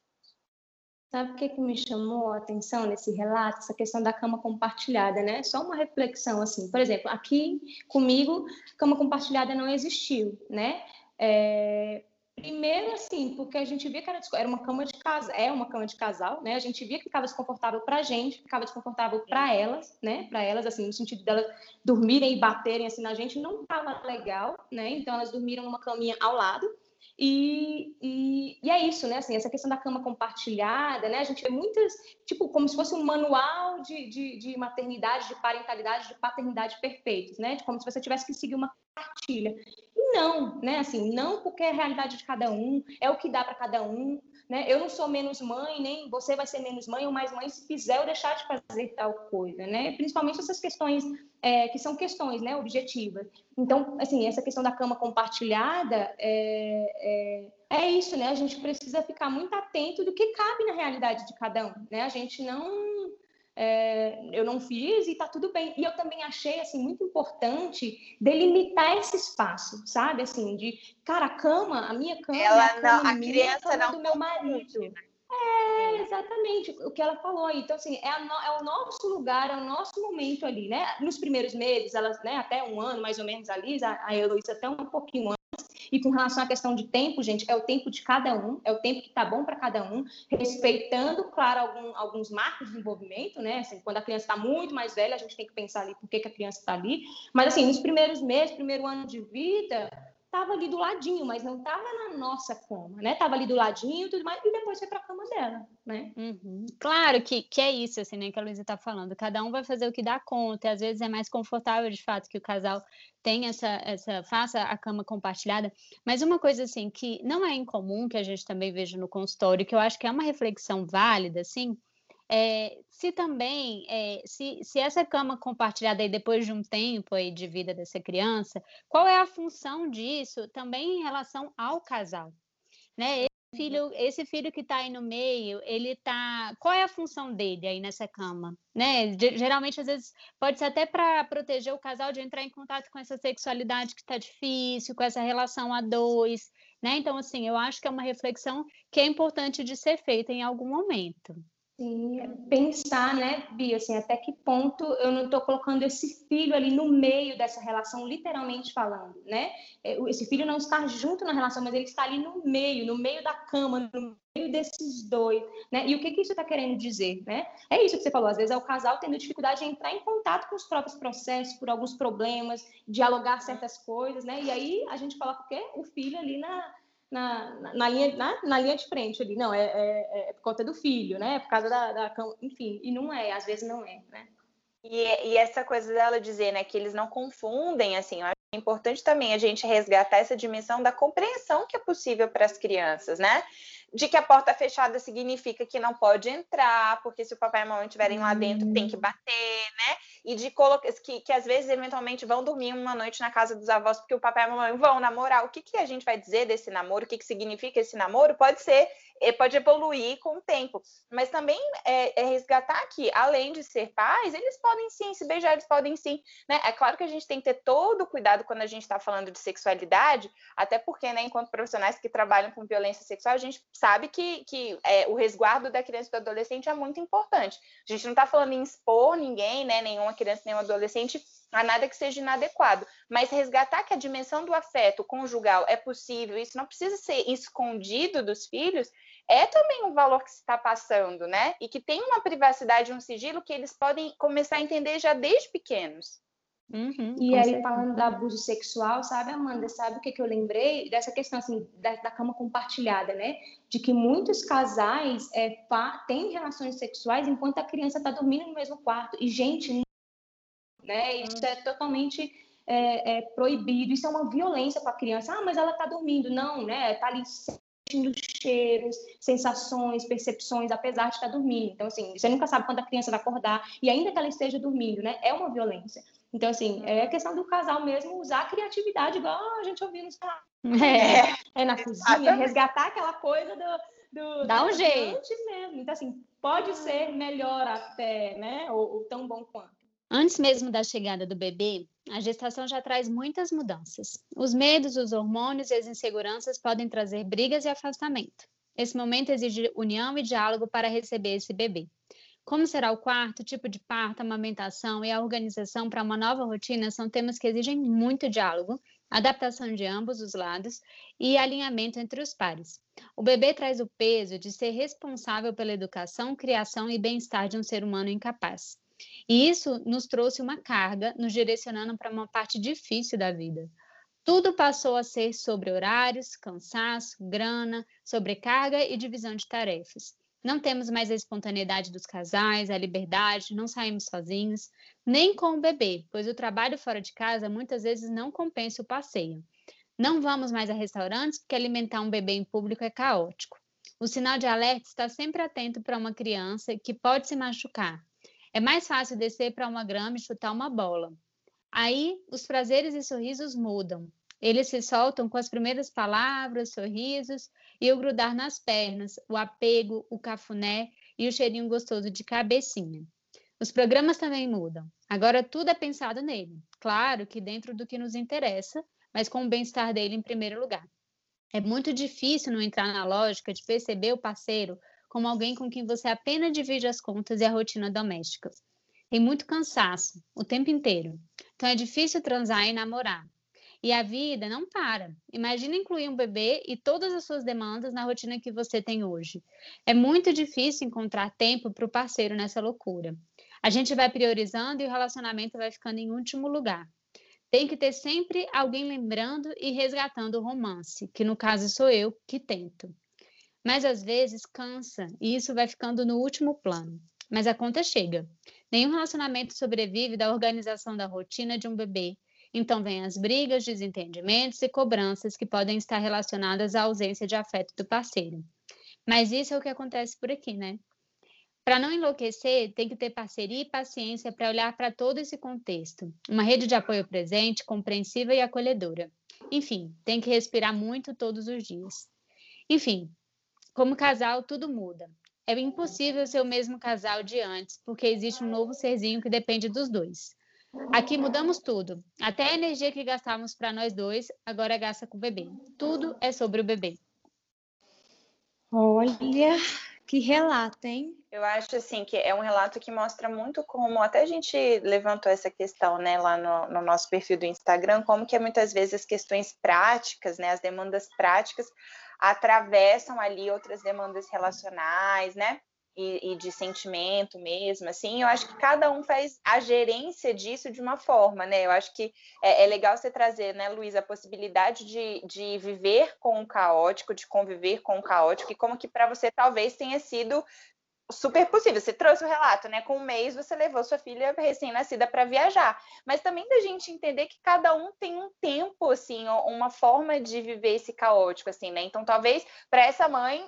Sabe o que me chamou a atenção nesse relato? Essa questão da cama compartilhada, né? Só uma reflexão, assim. Por exemplo, aqui comigo, cama compartilhada não existiu, né? Primeiro, assim, porque a gente via que era uma cama de casa, é uma cama de casal, né? A gente via que ficava desconfortável pra gente, ficava desconfortável pra elas, né? Pra elas, assim, no sentido delas dormirem e baterem, assim, na gente, não tava legal, né? Então, elas dormiram numa caminha ao lado. E é isso, né? Assim, essa questão da cama compartilhada, né? A gente vê muitas, tipo, como se fosse um manual de maternidade, de parentalidade, de paternidade perfeitos, né? Como se você tivesse que seguir uma cartilha. E não, né? Assim, não, porque é a realidade de cada um, é o que dá para cada um, né? Eu não sou menos mãe, nem você vai ser menos mãe ou mais mãe se fizer ou deixar de fazer tal coisa, né? Principalmente essas questões que são questões, né, objetivas. Então, assim, essa questão da cama compartilhada é isso, né? A gente precisa ficar muito atento do que cabe na realidade de cada um, né? A gente não eu não fiz e tá tudo bem. E eu também achei, assim, muito importante delimitar esse espaço, sabe? Assim, de, cara, a cama, a minha cama, a criança não do meu marido. É, exatamente o que ela falou aí. Então, assim, é o nosso lugar, é o nosso momento ali, né? Nos primeiros meses, elas, né, até um ano, mais ou menos, a Liz, a Eloísa até um pouquinho antes. E com relação à questão de tempo, gente, é o tempo de cada um, é o tempo que tá bom para cada um, respeitando, claro, alguns marcos de envolvimento, né? Assim, quando a criança tá muito mais velha, a gente tem que pensar ali por que a criança tá ali. Mas, assim, nos primeiros meses, primeiro ano de vida... Estava ali do ladinho, mas não estava na nossa cama, né? Estava ali do ladinho e tudo mais, e depois foi para a cama dela, né? Uhum. Claro que é isso, assim, né? Que a Luísa está falando. Cada um vai fazer o que dá conta. E às vezes é mais confortável, de fato, que o casal tenha faça a cama compartilhada. Mas uma coisa, assim, que não é incomum, que a gente também veja no consultório, que eu acho que é uma reflexão válida, assim, se essa cama compartilhada aí depois de um tempo aí de vida dessa criança, qual é a função disso também em relação ao casal, né? Esse filho que está aí no meio, ele tá, qual é a função dele aí nessa cama, né? Geralmente, às vezes, pode ser até para proteger o casal de entrar em contato com essa sexualidade que está difícil, com essa relação a dois, né? Então, assim, eu acho que é uma reflexão que é importante de ser feita em algum momento. Sim, pensar, né, Bia, assim, até que ponto eu não estou colocando esse filho ali no meio dessa relação, literalmente falando, né? Esse filho não está junto na relação, mas ele está ali no meio da cama, no meio desses dois, né? E o que isso está querendo dizer, né? É isso que você falou, às vezes é o casal tendo dificuldade de entrar em contato com os próprios processos, por alguns problemas, dialogar certas coisas, né? E aí a gente coloca o quê? O filho ali na linha de frente ali, não, é por conta do filho, né, é por causa da cama, enfim, e não é, às vezes não é, né. E essa coisa dela dizer, né, que eles não confundem, assim, eu acho que é importante também a gente resgatar essa dimensão da compreensão que é possível para as crianças, né, de que a porta fechada significa que não pode entrar, porque se o papai e a mamãe estiverem lá dentro, tem que bater, né? E de colocar que às vezes, eventualmente, vão dormir uma noite na casa dos avós, porque o papai e a mamãe vão namorar. O que a gente vai dizer desse namoro? O que significa esse namoro? Pode evoluir com o tempo. Mas também é resgatar que, além de ser pais, eles podem sim se beijar, eles podem sim, né? É claro que a gente tem que ter todo o cuidado quando a gente está falando de sexualidade, até porque, né, enquanto profissionais que trabalham com violência sexual, a gente sabe que o resguardo da criança e do adolescente é muito importante. A gente não está falando em expor ninguém, né, nenhuma criança, nenhum adolescente, a nada que seja inadequado. Mas resgatar que a dimensão do afeto conjugal é possível, isso não precisa ser escondido dos filhos, é também um valor que se está passando, né? E que tem uma privacidade, um sigilo que eles podem começar a entender já desde pequenos. Uhum, e aí, certeza. Falando do abuso sexual, sabe, Amanda, sabe o que eu lembrei? Dessa questão, assim, da cama compartilhada, né? De que muitos casais têm relações sexuais enquanto a criança está dormindo no mesmo quarto. E, gente, né? Isso é totalmente proibido. Isso é uma violência para a criança. Ah, mas ela está dormindo. Não, né? Está ali sentindo cheiros, sensações, percepções, apesar de estar dormindo. Então, assim, você nunca sabe quando a criança vai acordar. E ainda que ela esteja dormindo, né? É uma violência. Então, assim, é questão do casal mesmo usar a criatividade, igual a gente ouviu nos canais. É na cozinha, resgatar aquela coisa do dá um jeito mesmo. Então, assim, pode ser melhor até, né? Ou tão bom quanto. Antes mesmo da chegada do bebê, a gestação já traz muitas mudanças. Os medos, os hormônios e as inseguranças podem trazer brigas e afastamento. Esse momento exige união e diálogo para receber esse bebê. Como será o quarto, tipo de parto, amamentação e a organização para uma nova rotina são temas que exigem muito diálogo, adaptação de ambos os lados e alinhamento entre os pares. O bebê traz o peso de ser responsável pela educação, criação e bem-estar de um ser humano incapaz. E isso nos trouxe uma carga, nos direcionando para uma parte difícil da vida. Tudo passou a ser sobre horários, cansaço, grana, sobrecarga e divisão de tarefas. Não temos mais a espontaneidade dos casais, a liberdade, não saímos sozinhos, nem com o bebê, pois o trabalho fora de casa muitas vezes não compensa o passeio. Não vamos mais a restaurantes porque alimentar um bebê em público é caótico. O sinal de alerta está sempre atento para uma criança que pode se machucar. É mais fácil descer para uma grama e chutar uma bola. Aí, os prazeres e sorrisos mudam. Eles se soltam com as primeiras palavras, sorrisos e o grudar nas pernas, o apego, o cafuné e o cheirinho gostoso de cabecinha. Os programas também mudam. Agora tudo é pensado nele. Claro que dentro do que nos interessa, mas com o bem-estar dele em primeiro lugar. É muito difícil não entrar na lógica de perceber o parceiro como alguém com quem você apenas divide as contas e a rotina doméstica. Tem muito cansaço, o tempo inteiro. Então é difícil transar e namorar. E a vida não para. Imagina incluir um bebê e todas as suas demandas na rotina que você tem hoje. É muito difícil encontrar tempo para o parceiro nessa loucura. A gente vai priorizando e o relacionamento vai ficando em último lugar. Tem que ter sempre alguém lembrando e resgatando o romance, que no caso sou eu que tento. Mas às vezes cansa e isso vai ficando no último plano. Mas a conta chega. Nenhum relacionamento sobrevive da organização da rotina de um bebê. Então vêm as brigas, desentendimentos e cobranças que podem estar relacionadas à ausência de afeto do parceiro. Mas isso é o que acontece por aqui, né? Para não enlouquecer, tem que ter parceria e paciência para olhar para todo esse contexto. Uma rede de apoio presente, compreensiva e acolhedora. Enfim, tem que respirar muito todos os dias. Enfim, como casal, tudo muda. É impossível ser o mesmo casal de antes, porque existe um novo serzinho que depende dos dois. Aqui mudamos tudo. Até a energia que gastávamos para nós dois, agora gasta com o bebê. Tudo é sobre o bebê. Olha, que relato, hein? Eu acho, assim, que é um relato que mostra muito como... Até a gente levantou essa questão, né, lá no nosso perfil do Instagram, como que muitas vezes as questões práticas, né, as demandas práticas, atravessam ali outras demandas relacionais, né? E de sentimento mesmo, assim, eu acho que cada um faz a gerência disso de uma forma, né? Eu acho que é legal você trazer, né, Luísa, a possibilidade de viver com o caótico, de conviver com o caótico, e como que para você talvez tenha sido super possível. Você trouxe o relato, né? Com um mês você levou sua filha recém-nascida para viajar. Mas também da gente entender que cada um tem um tempo, assim, uma forma de viver esse caótico, assim, né? Então, talvez para essa mãe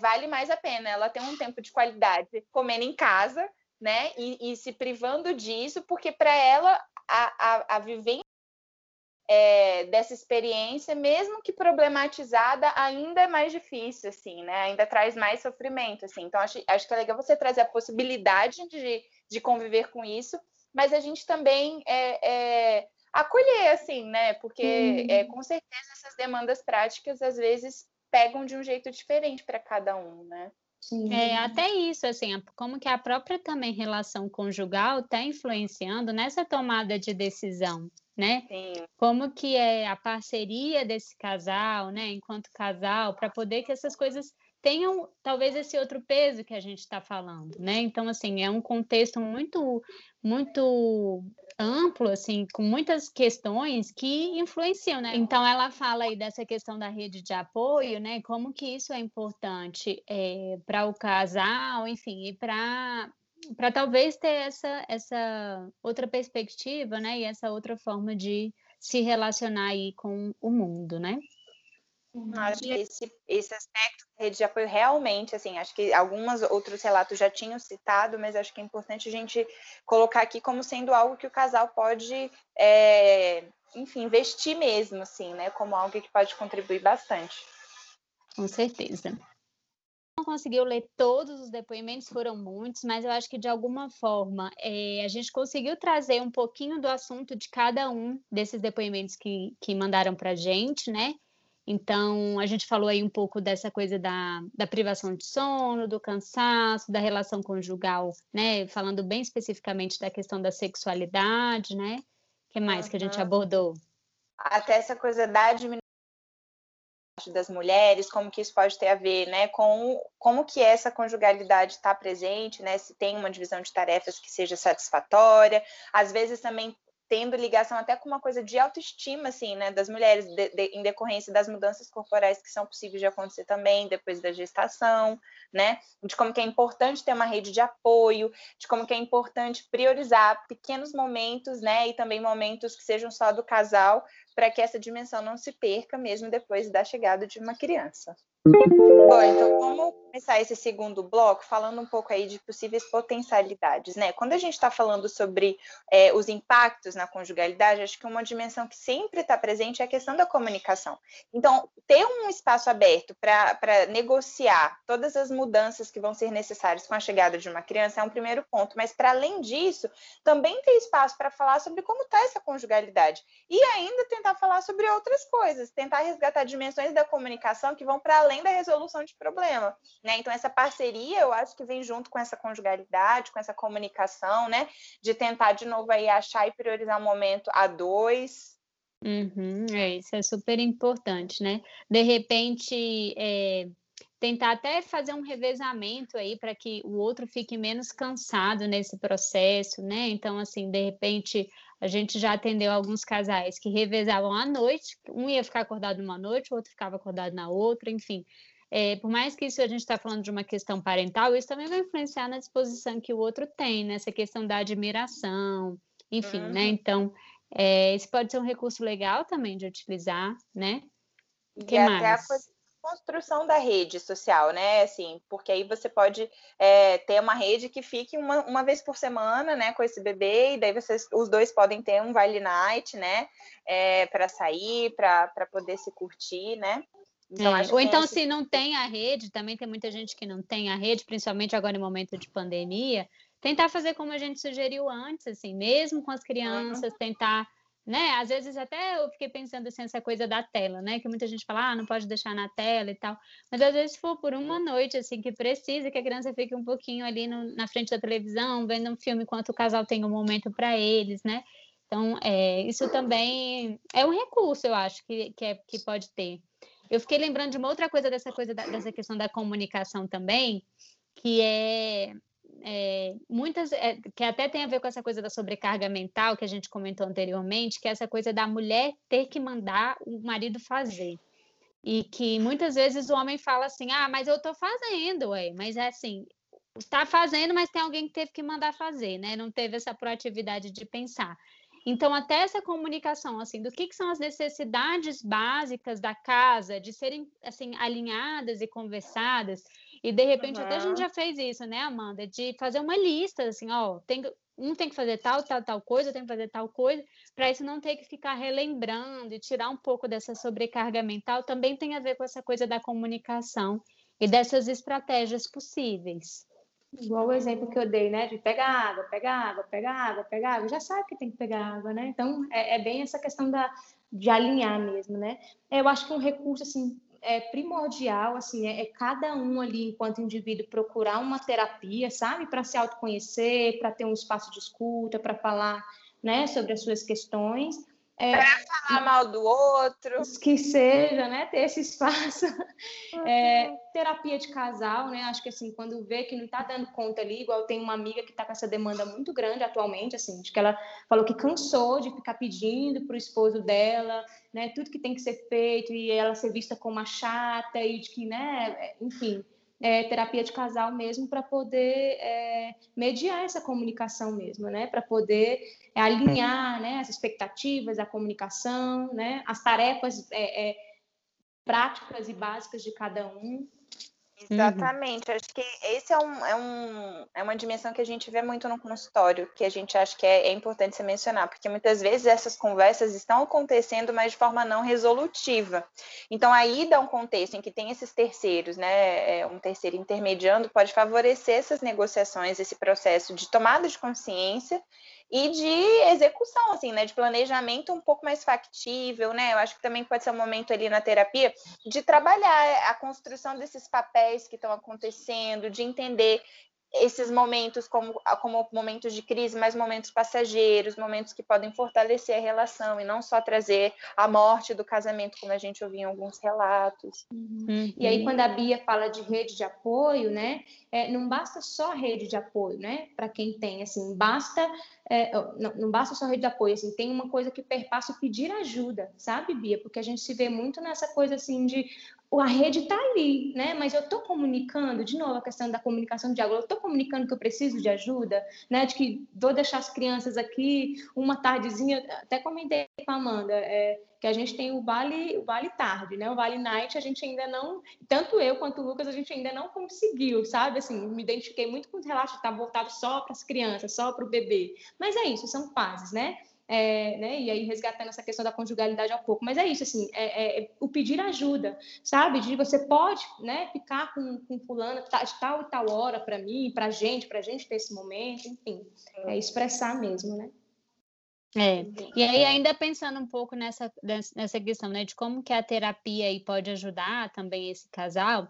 vale mais a pena ela ter um tempo de qualidade comendo em casa, né? E se privando disso, porque para ela a vivência dessa experiência, mesmo que problematizada, ainda é mais difícil, assim, né? Ainda traz mais sofrimento, assim. Então, acho que é legal você trazer a possibilidade de conviver com isso, mas a gente também acolher, assim, né? Porque, com certeza, essas demandas práticas, às vezes, pegam de um jeito diferente para cada um, né? Sim. Até isso, assim, como que a própria também relação conjugal está influenciando nessa tomada de decisão, né? Sim. Como que é a parceria desse casal, né? Enquanto casal, para poder que essas coisas tenham, talvez, esse outro peso que a gente está falando, né? Então, assim, é um contexto muito, muito amplo, assim, com muitas questões que influenciam, né? Então, ela fala aí dessa questão da rede de apoio, né? Como que isso é importante para o casal, enfim, e para talvez ter essa outra perspectiva, né? E essa outra forma de se relacionar aí com o mundo, né? Acho que esse aspecto da rede de apoio realmente, assim, acho que alguns outros relatos já tinham citado, mas acho que é importante a gente colocar aqui como sendo algo que o casal pode, enfim, investir mesmo, assim, né, como algo que pode contribuir bastante. Com certeza. Não conseguiu ler todos os depoimentos, foram muitos, mas eu acho que de alguma forma a gente conseguiu trazer um pouquinho do assunto de cada um desses depoimentos que mandaram pra gente, né? Então, a gente falou aí um pouco dessa coisa da privação de sono, do cansaço, da relação conjugal, né? Falando bem especificamente da questão da sexualidade, né? O que mais que a gente abordou? Até essa coisa da diminuição das mulheres, como que isso pode ter a ver, né? Com como que essa conjugalidade está presente, né? Se tem uma divisão de tarefas que seja satisfatória. Às vezes também tendo ligação até com uma coisa de autoestima, assim, né, das mulheres, em decorrência das mudanças corporais que são possíveis de acontecer também depois da gestação, né, de como que é importante ter uma rede de apoio, de como que é importante priorizar pequenos momentos, né, e também momentos que sejam só do casal, para que essa dimensão não se perca mesmo depois da chegada de uma criança. Bom, então vamos começar esse segundo bloco falando um pouco aí de possíveis potencialidades, né? Quando a gente está falando sobre os impactos na conjugalidade, acho que uma dimensão que sempre está presente é a questão da comunicação. Então, ter um espaço aberto para negociar todas as mudanças que vão ser necessárias com a chegada de uma criança é um primeiro ponto, mas para além disso, também ter espaço para falar sobre como está essa conjugalidade e ainda tentar falar sobre outras coisas, tentar resgatar dimensões da comunicação que vão para além da resolução de problema, né? Então, essa parceria, eu acho que vem junto com essa conjugalidade, com essa comunicação, né? De tentar, de novo, aí, achar e priorizar o momento a dois. Uhum, isso é super importante, né? De repente, tentar até fazer um revezamento aí para que o outro fique menos cansado nesse processo, né? Então, assim, de repente... A gente já atendeu alguns casais que revezavam à noite, um ia ficar acordado numa noite, o outro ficava acordado na outra, enfim. Por mais que isso a gente está falando de uma questão parental, isso também vai influenciar na disposição que o outro tem, nessa questão da admiração, enfim, né? Então, esse pode ser um recurso legal também de utilizar, né? O que mais? Até a construção da rede social, né? Assim, porque aí você pode ter uma rede que fique uma vez por semana, né, com esse bebê, e daí os dois podem ter um Vale Night, né? Para sair, para poder se curtir, né? Então, acho que ou então, se não tem a rede, também tem muita gente que não tem a rede, principalmente agora em momento de pandemia, tentar fazer como a gente sugeriu antes, assim, mesmo com as crianças, tentar. Né? Às vezes até eu fiquei pensando assim, essa coisa da tela, né? Que muita gente fala, não pode deixar na tela e tal. Mas às vezes se for por uma noite, assim, que precisa que a criança fique um pouquinho ali na frente da televisão, vendo um filme enquanto o casal tem um momento para eles, né? Então, isso também é um recurso, eu acho, que pode ter. Eu fiquei lembrando de uma outra coisa dessa questão da comunicação também, que é... que até tem a ver com essa coisa da sobrecarga mental que a gente comentou anteriormente, que é essa coisa da mulher ter que mandar o marido fazer, e que muitas vezes o homem fala assim, mas eu tô fazendo, mas é assim, tá fazendo, mas tem alguém que teve que mandar fazer, né? Não teve essa proatividade de pensar. Então, até essa comunicação, assim, do que são as necessidades básicas da casa, de serem, assim, alinhadas e conversadas, e, de repente, até a gente já fez isso, né, Amanda, de fazer uma lista, assim, tem que fazer tal coisa, tem que fazer tal coisa, para isso não ter que ficar relembrando e tirar um pouco dessa sobrecarga mental, também tem a ver com essa coisa da comunicação e dessas estratégias possíveis. Igual o exemplo que eu dei, né? De pegar água. Já sabe que tem que pegar água, né? Então, é bem essa questão de alinhar mesmo, né? Eu acho que um recurso, assim, primordial, assim, cada um ali, enquanto indivíduo, procurar uma terapia, sabe? Para se autoconhecer, para ter um espaço de escuta, para falar, né? Sobre as suas questões. Para falar mal do outro. Que seja, né? Ter esse espaço. Terapia de casal, né? Acho que, assim, quando vê que não está dando conta ali, igual eu tenho uma amiga que está com essa demanda muito grande atualmente, assim, de que ela falou que cansou de ficar pedindo para o esposo dela, né? Tudo que tem que ser feito e ela ser vista como a chata e de que, né? Enfim, terapia de casal mesmo para poder mediar essa comunicação mesmo, né? Para poder alinhar, né? As expectativas, a comunicação, né? As tarefas práticas e básicas de cada um. Exatamente, acho que esse é uma dimensão que a gente vê muito no consultório, que a gente acha que é importante se mencionar, porque muitas vezes essas conversas estão acontecendo, mas de forma não resolutiva. Então, aí dá um contexto em que tem esses terceiros, né, um terceiro intermediando, pode favorecer essas negociações, esse processo de tomada de consciência e de execução, assim, né, de planejamento um pouco mais factível, né, eu acho que também pode ser um momento ali na terapia de trabalhar a construção desses papéis que estão acontecendo, de entender esses momentos como momentos de crise, mas momentos passageiros, momentos que podem fortalecer a relação e não só trazer a morte do casamento, como a gente ouviu em alguns relatos. E aí, quando a Bia fala de rede de apoio, né, não basta só rede de apoio, né, para quem tem, assim, não basta só rede de apoio, assim, tem uma coisa que perpassa o pedir ajuda, sabe, Bia? Porque a gente se vê muito nessa coisa, assim, de a rede está ali, né? Mas eu estou comunicando, de novo, a questão da comunicação de diálogo, eu estou comunicando que eu preciso de ajuda, né? De que vou deixar as crianças aqui uma tardezinha, até comentei com a Amanda, que a gente tem o vale tarde, né? O vale night, a gente ainda não, tanto eu quanto o Lucas, a gente ainda não conseguiu, sabe? Assim, me identifiquei muito com o relato de estar voltado só para as crianças, só para o bebê. Mas é isso, são fases, né? Né? E aí resgatando essa questão da conjugalidade ao pouco, mas é isso, assim, o pedir ajuda, sabe, de você pode, né, ficar com fulana de tal e tal hora para mim, pra gente ter esse momento, enfim, expressar mesmo, né. E aí ainda pensando um pouco nessa questão, né, de como que a terapia aí pode ajudar também esse casal,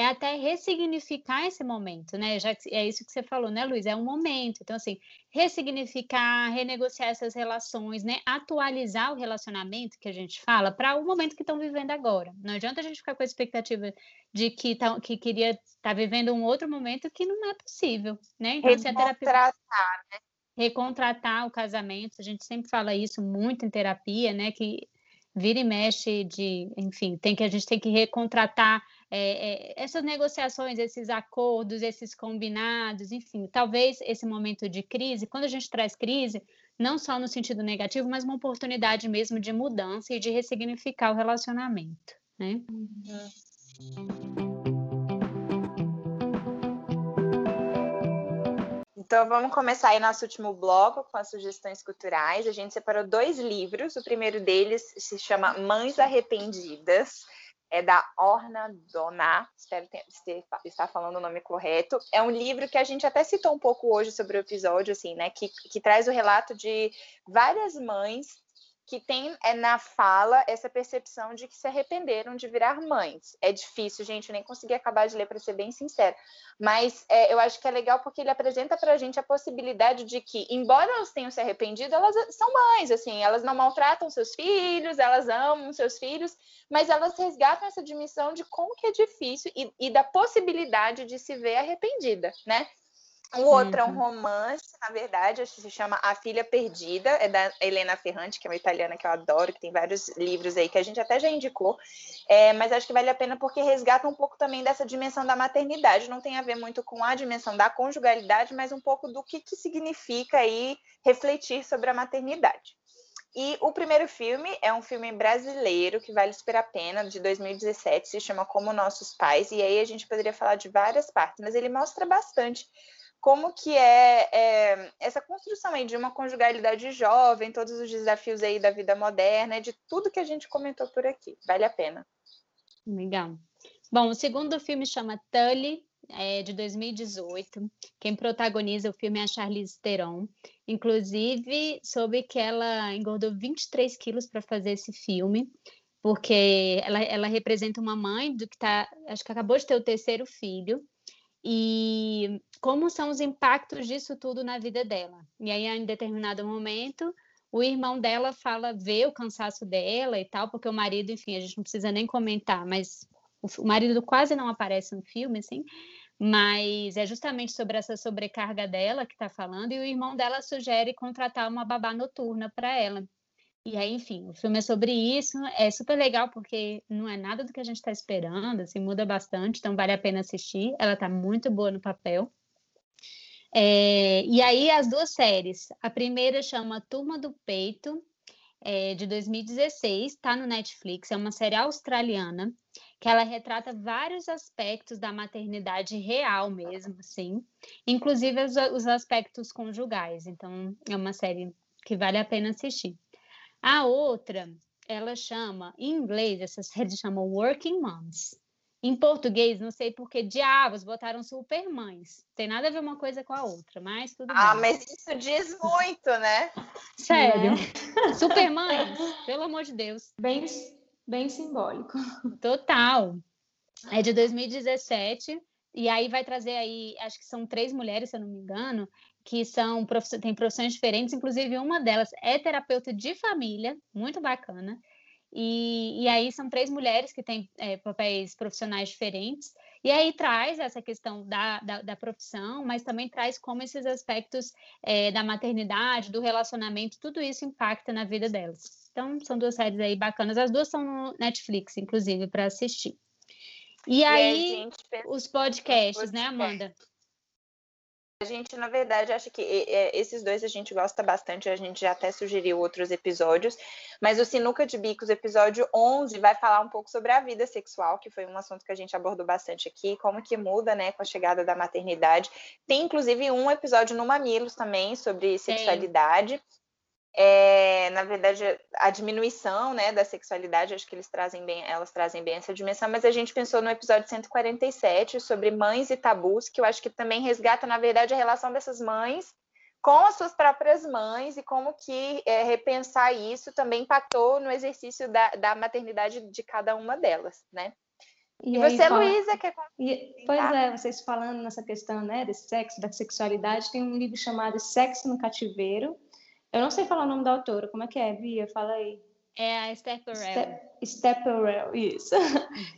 é até ressignificar esse momento, né? Já que é isso que você falou, né, Luiz? É um momento. Então, assim, ressignificar, renegociar essas relações, né? Atualizar o relacionamento que a gente fala para o momento que estão vivendo agora. Não adianta a gente ficar com a expectativa de que queria estar vivendo um outro momento que não é possível, né? Então, assim, a terapia... né? Recontratar o casamento. A gente sempre fala isso muito em terapia, né? Que vira e mexe de... Enfim, a gente tem que recontratar essas negociações, esses acordos, esses combinados, enfim, talvez esse momento de crise, quando a gente traz crise, não só no sentido negativo, mas uma oportunidade mesmo de mudança e de ressignificar o relacionamento, né? Então vamos começar aí nosso último bloco com as sugestões culturais. A gente separou 2 livros, o primeiro deles se chama Mães Arrependidas, é da Orna Donath, espero estar falando o nome correto. É um livro que a gente até citou um pouco hoje sobre o episódio, assim, né? Que traz o relato de várias mães que têm na fala essa percepção de que se arrependeram de virar mães. É difícil, gente, eu nem consegui acabar de ler, para ser bem sincera. Mas eu acho que é legal porque ele apresenta para a gente a possibilidade de que, embora elas tenham se arrependido, elas são mães, assim, elas não maltratam seus filhos, elas amam seus filhos, mas elas resgatam essa dimensão de como que é difícil e da possibilidade de se ver arrependida, né? O outro é um romance, na verdade, acho que se chama A Filha Perdida, é da Helena Ferrante, que é uma italiana que eu adoro, que tem vários livros aí que a gente até já indicou, mas acho que vale a pena porque resgata um pouco também dessa dimensão da maternidade, não tem a ver muito com a dimensão da conjugalidade, mas um pouco do que significa aí refletir sobre a maternidade. E o primeiro filme é um filme brasileiro que vale super a pena, de 2017, se chama Como Nossos Pais, e aí a gente poderia falar de várias partes, mas ele mostra bastante como que é essa construção aí de uma conjugalidade jovem, todos os desafios aí da vida moderna, de tudo que a gente comentou por aqui. Vale a pena. Legal. Bom, o segundo filme chama Tully, de 2018. Quem protagoniza o filme é a Charlize Theron. Inclusive, soube que ela engordou 23 quilos para fazer esse filme, porque ela representa uma mãe do que acho que acabou de ter o 3º filho. E como são os impactos disso tudo na vida dela. E aí, em determinado momento, o irmão dela vê o cansaço dela e tal, porque o marido, enfim, a gente não precisa nem comentar, mas o marido quase não aparece no filme, assim, mas é justamente sobre essa sobrecarga dela que está falando, e o irmão dela sugere contratar uma babá noturna para ela. E aí, enfim, o filme é sobre isso, é super legal porque não é nada do que a gente está esperando, assim, muda bastante, então vale a pena assistir, ela está muito boa no papel. E aí as 2 séries, a primeira chama Turma do Peito, de 2016, está no Netflix, é uma série australiana, que ela retrata vários aspectos da maternidade real mesmo, assim, inclusive os aspectos conjugais, então é uma série que vale a pena assistir. A outra, ela chama, em inglês, essa série chama Working Moms. Em português, não sei por que diabos botaram Supermães. Tem nada a ver uma coisa com a outra, mas tudo bem. Ah, mas isso diz muito, né? Sério. É. Supermães, pelo amor de Deus. Bem, bem simbólico. Total. É de 2017. E aí vai trazer aí, acho que são 3 mulheres, se eu não me engano, que têm profissões diferentes, inclusive uma delas é terapeuta de família, muito bacana, e aí são 3 mulheres que têm papéis profissionais diferentes, e aí traz essa questão da profissão, mas também traz como esses aspectos da maternidade, do relacionamento, tudo isso impacta na vida delas. Então, são 2 séries aí bacanas, as 2 são no Netflix, inclusive, para assistir. E aí, os podcasts, né, Amanda? A gente, na verdade, acha que esses dois a gente gosta bastante, a gente já até sugeriu outros episódios, mas o Sinuca de Bicos, episódio 11, vai falar um pouco sobre a vida sexual, que foi um assunto que a gente abordou bastante aqui, como que muda, né, com a chegada da maternidade. Tem, inclusive, um episódio no Mamilos também, sobre sexualidade. Na verdade, a diminuição, né, da sexualidade, acho que elas trazem bem essa dimensão, mas a gente pensou no episódio 147 sobre mães e tabus, que eu acho que também resgata, na verdade, a relação dessas mães com as suas próprias mães e como que repensar isso também impactou no exercício da maternidade de cada uma delas, né? E aí, você, Luísa, quer comentar? Pois é, vocês falando nessa questão, né, de sexo, da sexualidade, tem um livro chamado Sexo no Cativeiro. Eu não sei falar o nome da autora, como é que é, Bia? Fala aí. É a Stepperell. Stepperell, isso.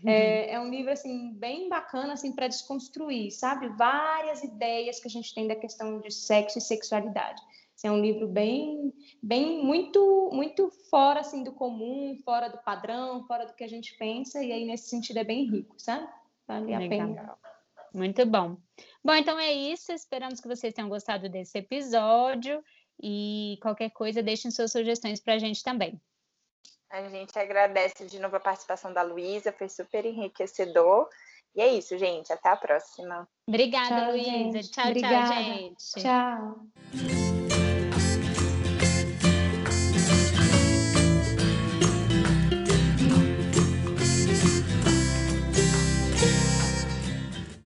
É um livro, assim, bem bacana, assim, para desconstruir, sabe? Várias ideias que a gente tem da questão de sexo e sexualidade. Assim, é um livro bem muito, muito fora, assim, do comum, fora do padrão, fora do que a gente pensa, e aí, nesse sentido, é bem rico, sabe? Vale a pena. Muito bom. Bom, então é isso. Esperamos que vocês tenham gostado desse episódio. E qualquer coisa, deixem suas sugestões para a gente também. A gente agradece de novo a participação da Luísa, foi super enriquecedor. E é isso, gente. Até a próxima. Obrigada, Luísa. Tchau, gente. Tchau, gente. Tchau.